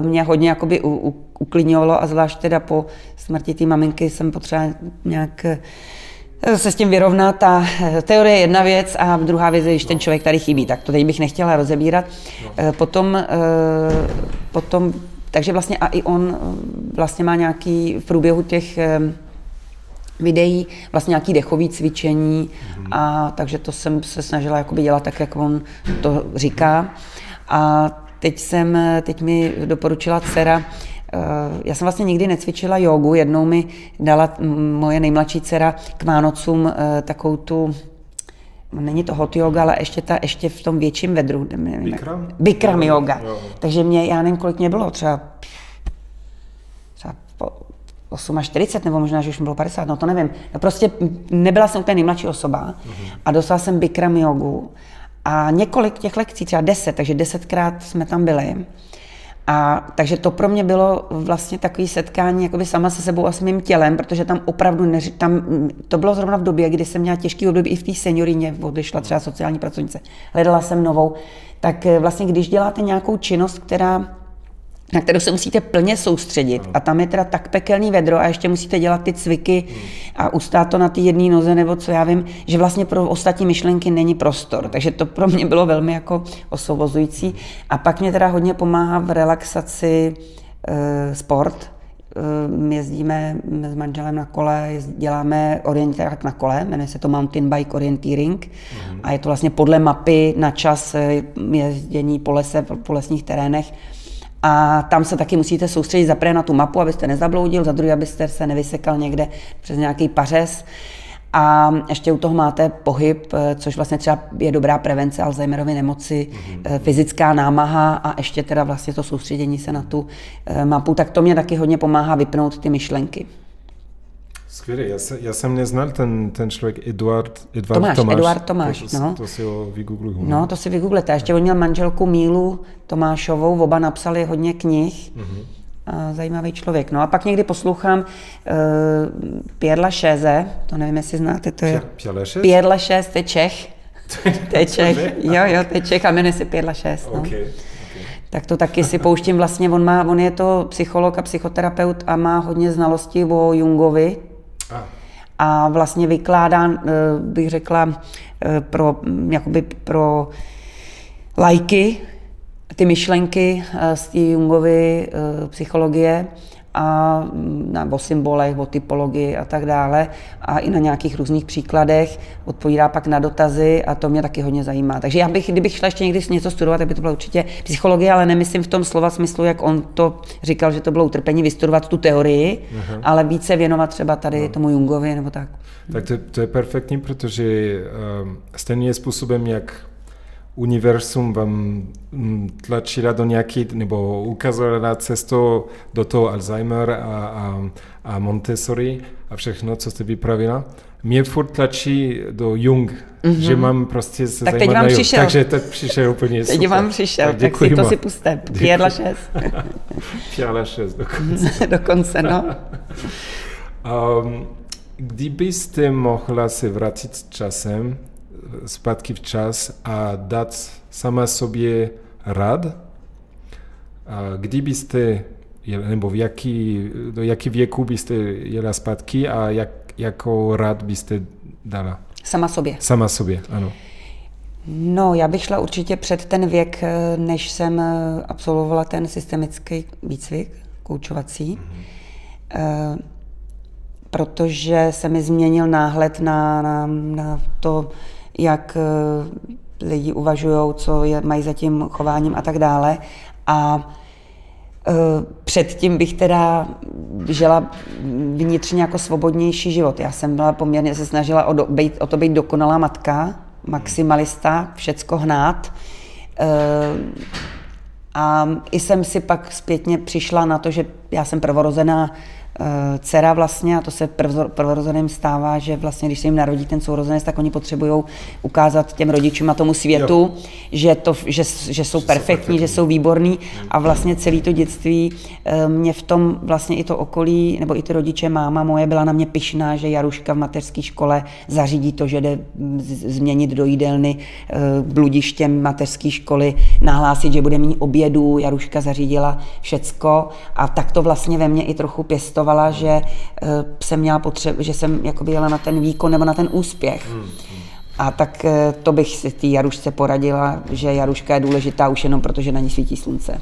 mě hodně jakoby uklidňovalo a zvlášť teda po smrti té maminky jsem potřebovala nějak se s tím vyrovná, ta teorie je jedna věc a druhá věc je, když ten člověk tady chybí, tak to teď bych nechtěla rozebírat. Potom, potom takže vlastně a i on vlastně má nějaký v průběhu těch videí vlastně nějaký dechové cvičení a takže to jsem se snažila jakoby dělat tak, jak on to říká. A teď jsem, teď mi doporučila dcera, já jsem vlastně nikdy necvičila jógu, jednou mi dala moje nejmladší dcera k Vánocům takovou tu, není to hot yoga, ale ještě, ta, ještě v tom větším vedru. Bikram? Bikram yoga. Jo. Takže mě, já nevím, kolik mě bylo, třeba, třeba čtyřicet osm nebo možná, že už mi bylo padesát, no to nevím. No prostě nebyla jsem úplně nejmladší osoba mm-hmm. a dostala jsem Bikram jogu a několik těch lekcí, třeba deset, takže desetkrát jsme tam byli. A takže to pro mě bylo vlastně takové setkání jakoby sama se sebou a s mým tělem, protože tam opravdu neři, tam, to bylo zrovna v době, kdy jsem měla těžký období i v té senioríně, odešla třeba sociální pracovnice, hledala jsem novou. Tak vlastně když děláte nějakou činnost, která, na kterou se musíte plně soustředit a tam je teda tak pekelný vedro a ještě musíte dělat ty cviky a ustát to na té jedné noze nebo co já vím, že vlastně pro ostatní myšlenky není prostor, takže to pro mě bylo velmi jako osvobozující a pak mě teda hodně pomáhá v relaxaci e, sport. E, jezdíme s manželem na kole, děláme orientérák na kole, jmenuje se to mountain bike orienteering mm. a je to vlastně podle mapy na čas jezdění po lese, po lesních terénech. A tam se taky musíte soustředit zaprvé na tu mapu, abyste nezabloudil, za druhé, abyste se nevysekal někde přes nějaký pařez. A ještě u toho máte pohyb, což vlastně třeba je dobrá prevence Alzheimerovy nemoci, mm-hmm. fyzická námaha a ještě teda vlastně to soustředění se na tu mapu. Tak to mě taky hodně pomáhá vypnout ty myšlenky. Skvělé, já, já jsem neznal ten, ten člověk Eduard, Eduard Tomáš. Tomáš. Eduard Tomáš, to, no. To si ho vygooglujeme. No, to si vygooglete. A ještě on měl manželku Mílu Tomášovou, oba napsali hodně knih. Mm-hmm. A zajímavý člověk. No a pak někdy poslouchám uh, Pěrla Šéze, to nevím, jestli znáte, to je... Pěrla Šéze? Pěrla Šéze, to je Čech. To je Čech, jo, jo, to je Čech a jmenuje se Pěrla Šéze, no. Okay. Tak to taky si pouštím vlastně, on, má, on je to psycholog a psychoterapeut a má hodně znalostí o Jungovi. Ah. A vlastně vykládá, bych řekla, pro, jakoby pro lajky ty myšlenky z té Jungovy psychologie a o symbolech, o typologii a tak dále a i na nějakých různých příkladech odpovídá pak na dotazy a to mě taky hodně zajímá. Takže já bych, kdybych šla ještě někdy něco studovat, tak by to byla určitě psychologie, ale nemyslím v tom slova smyslu, jak on to říkal, že to bylo utrpení vystudovat tu teorii, aha, ale více věnovat třeba tady no. tomu Jungovi nebo tak. Tak to, to je perfektní, protože um, stejným způsobem, jak univerzum vám tlačila do nějaký, nebo ukázala cestu do toho Alzheimer a, a, a Montessori a všechno, co jste vypravila. Mě furt tlačí do Jung, mm-hmm. že mám prostě se tak zajímat na Jung. Takže teď přišel úplně teď super. Teď vám přišel, tak, tak si to si puste. Pěrla šest. Pěrla šest dokonce. Dokonce, no. um, kdybyste mohla se vrátit s časem, zpátky v čas a dát sama sobě rad. Kdy byste, nebo v jaký, do jaký věku byste jela zpátky a jak, jakou rad byste dala? Sama sobě. Sama sobě, ano. No, já bych šla určitě před ten věk, než jsem absolvovala ten systemický výcvik, koučovací. Mm-hmm. Protože se mi změnil náhled na, na, na to, jak lidi uvažují, co je, mají za tím chováním a tak dále. A e, předtím bych teda žila vnitřně jako svobodnější život. Já jsem byla poměrně, se snažila o, do, bejt, o to být dokonalá matka, maximalista, všecko hnát. E, a i jsem si pak zpětně přišla na to, že já jsem prvorozená dcera vlastně, a to se prvorozeným stává, že vlastně, když se jim narodí ten sourozenec, tak oni potřebují ukázat těm rodičům a tomu světu, že, to, že, že jsou že perfektní, že jsou výborní a vlastně celé to dětství mě v tom vlastně i to okolí, nebo i ty rodiče, máma moje byla na mě pyšná, že Jaruška v mateřské škole zařídí to, že jde změnit do jídelny bludištěm mateřské školy, nahlásit, že bude mít obědu, Jaruška zařídila všecko a tak to vlastně ve mně i trochu pěstovala, že jsem měla potřebu, že jsem jakoby jela na ten výkon nebo na ten úspěch. A tak to bych si té Jarušce poradila, že Jaruška je důležitá už jenom proto, že na ní svítí slunce.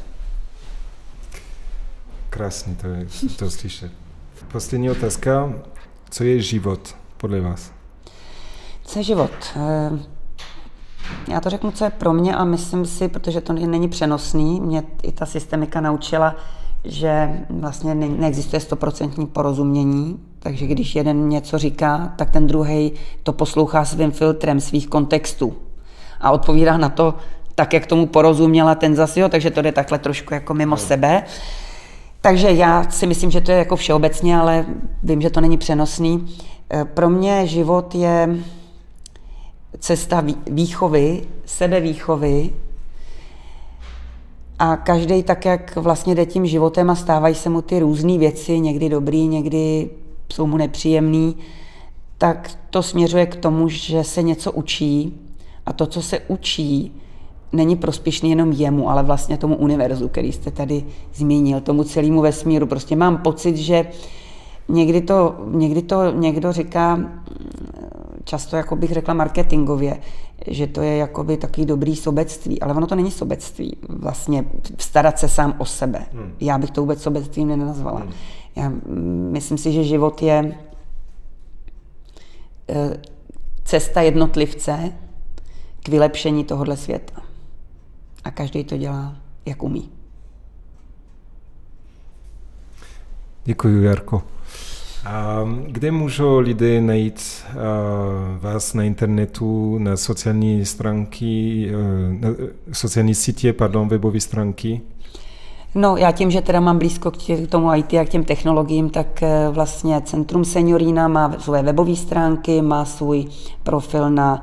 Krásný to je, to slyšet. Poslední otázka. Co je život podle vás? Co je život? Já to řeknu, co je pro mě a myslím si, protože to není přenosný, mě i ta systemika naučila, že vlastně neexistuje stoprocentní porozumění, takže když jeden něco říká, tak ten druhej to poslouchá svým filtrem svých kontextů a odpovídá na to tak, jak tomu porozuměla ten zase, jo, takže to jde takhle trošku jako mimo sebe. Takže já si myslím, že to je jako všeobecně, ale vím, že to není přenosný. Pro mě život je cesta výchovy, sebevýchovy a každý tak, jak vlastně jde tím životem a stávají se mu ty různé věci, někdy dobrý, někdy jsou mu nepříjemný, tak to směřuje k tomu, že se něco učí a to, co se učí, není prospěšný jenom jemu, ale vlastně tomu univerzu, který jste tady zmínil, tomu celému vesmíru. Prostě mám pocit, že někdy to, někdy to někdo říká, často jako bych řekla marketingově, že to je jakoby takový dobrý sobectví, ale ono to není sobectví, vlastně starat se sám o sebe. Hmm. Já bych to vůbec sobectvím nenazvala. Hmm. Já myslím si, že život je cesta jednotlivce k vylepšení tohohle světa. A každý to dělá, jak umí. Děkuji, Jarko. A kde můžou lidé najít vás na internetu, na sociální stránky, na sociální sítě, pardon, webové stránky? No, já tím, že teda mám blízko k tomu í té a k těm technologiím, tak vlastně Centrum Seniorína má své webové stránky, má svůj profil na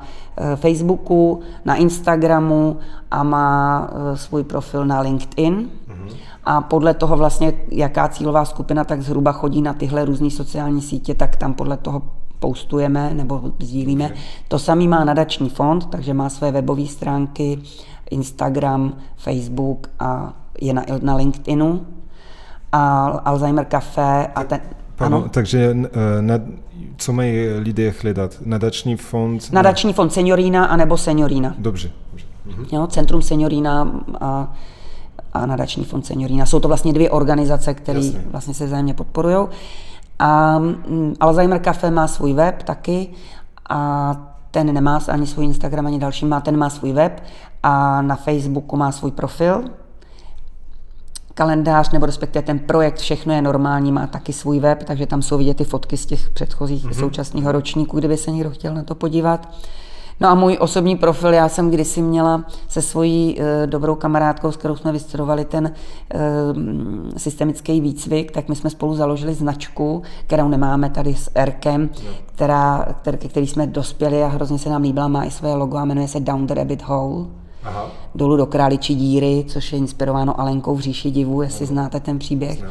Facebooku, na Instagramu a má svůj profil na LinkedIn. Mm-hmm. A podle toho vlastně, jaká cílová skupina tak zhruba chodí na tyhle různé sociální sítě, tak tam podle toho postujeme nebo sdílíme. Okay. To samý má Nadační fond, takže má své webové stránky, Instagram, Facebook a je na, na LinkedInu a Alzheimer Café a ten... Pardon, ano. Takže na, co mají lidé hledat? Nadační fond? Nadační na... fond Seniorína anebo Seniorína. Dobře. Dobře. Mhm. Jo, Centrum Seniorína a, a Nadační fond Seniorína. Jsou to vlastně dvě organizace, které vlastně se vzájemně podporujou. A Alzheimer Café má svůj web taky a ten nemá ani svůj Instagram, ani další má, ten má svůj web a na Facebooku má svůj profil. Kalendář, nebo respektive ten projekt Všechno je normální, má taky svůj web, takže tam jsou vidět ty fotky z těch předchozích mm-hmm. současných ročníků, kdyby se někdo chtěl na to podívat. No a můj osobní profil, já jsem kdysi měla se svojí e, dobrou kamarádkou, s kterou jsme vystudovali ten e, systemický výcvik, tak my jsme spolu založili značku, kterou nemáme tady s Erkem, která, který, který jsme dospěli a hrozně se nám líbila, má i svoje logo a jmenuje se Down the Rabbit Hole. Aha. Dolů do králičí díry, což je inspirováno Alenkou v Říši divů, jestli znáte ten příběh.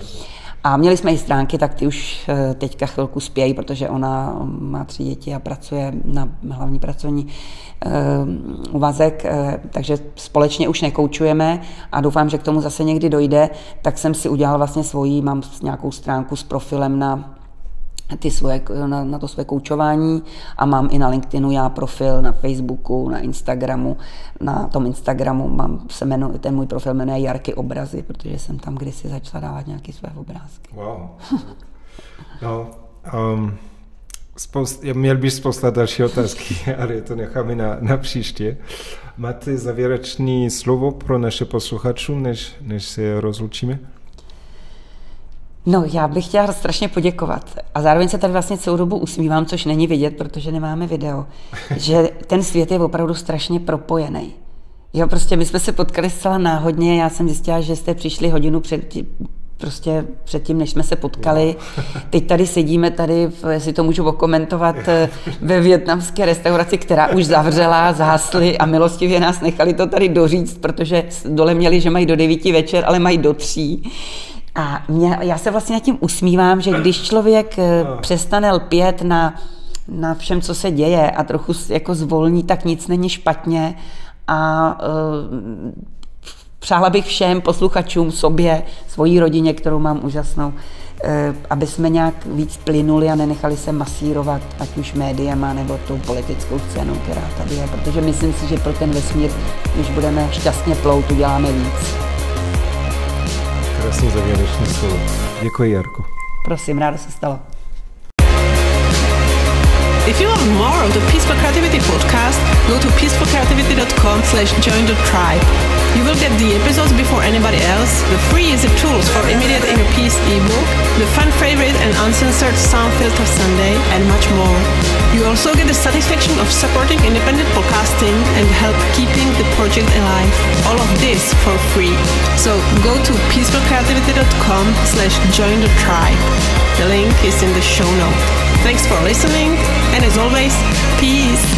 A měli jsme i stránky, tak ty už teďka chvilku spějí, protože ona má tři děti a pracuje na hlavní pracovní uh, úvazek, uh, takže společně už nekoučujeme a doufám, že k tomu zase někdy dojde, tak jsem si udělal vlastně svoji, mám nějakou stránku s profilem na ty svoje, na, na to své koučování a mám i na LinkedInu já profil, na Facebooku, na Instagramu, na tom Instagramu mám se jmenu, ten můj profil jmenuje Jarky obrazy, protože jsem tam kdysi začala dávat nějaké své obrázky. Wow. No, um, spoust, měl bys poslat další otázky, ale to necháme na, na příště. Máte závěrečné slovo pro naše posluchačů, než, než se rozloučíme? No, já bych chtěla strašně poděkovat. A zároveň se tady vlastně celou dobu usmívám, což není vidět, protože nemáme video. Že ten svět je opravdu strašně propojený. Jo, prostě my jsme se potkali zcela náhodně, já jsem zjistila, že jste přišli hodinu před, prostě před tím, než jsme se potkali. Teď tady sedíme, tady, jestli to můžu okomentovat, ve vietnamské restauraci, která už zavřela, zhasly a milostivě nás nechali to tady doříct, protože dole měli, že mají do devíti večer, ale mají do tří. A mě, já se vlastně nad tím usmívám, že když člověk přestane lpět na, na všem, co se děje a trochu jako zvolní, tak nic není špatně a uh, přála bych všem posluchačům, sobě, svojí rodině, kterou mám úžasnou, uh, aby jsme nějak víc plynuli a nenechali se masírovat, ať už médiama nebo tou politickou scénou, která tady je, protože myslím si, že pro ten vesmír, když budeme šťastně plout, uděláme víc. Krásně zavěrečné slovo. Děkuji, Jarko. Prosím, ráda se stalo. If you want more of the Peaceful Creativity podcast, go to peaceful creativity dot com slash join the tribe. You will get the episodes before anybody else, the free easy tools for immediate inner peace ebook, the fun favorite and uncensored sound filter Sunday, and much more. You also get the satisfaction of supporting independent podcasting and help keeping the project alive. All of this for free. So go to peaceful creativity dot com slash join the tribe. The link is in the show notes. Thanks for listening, and as always, peace.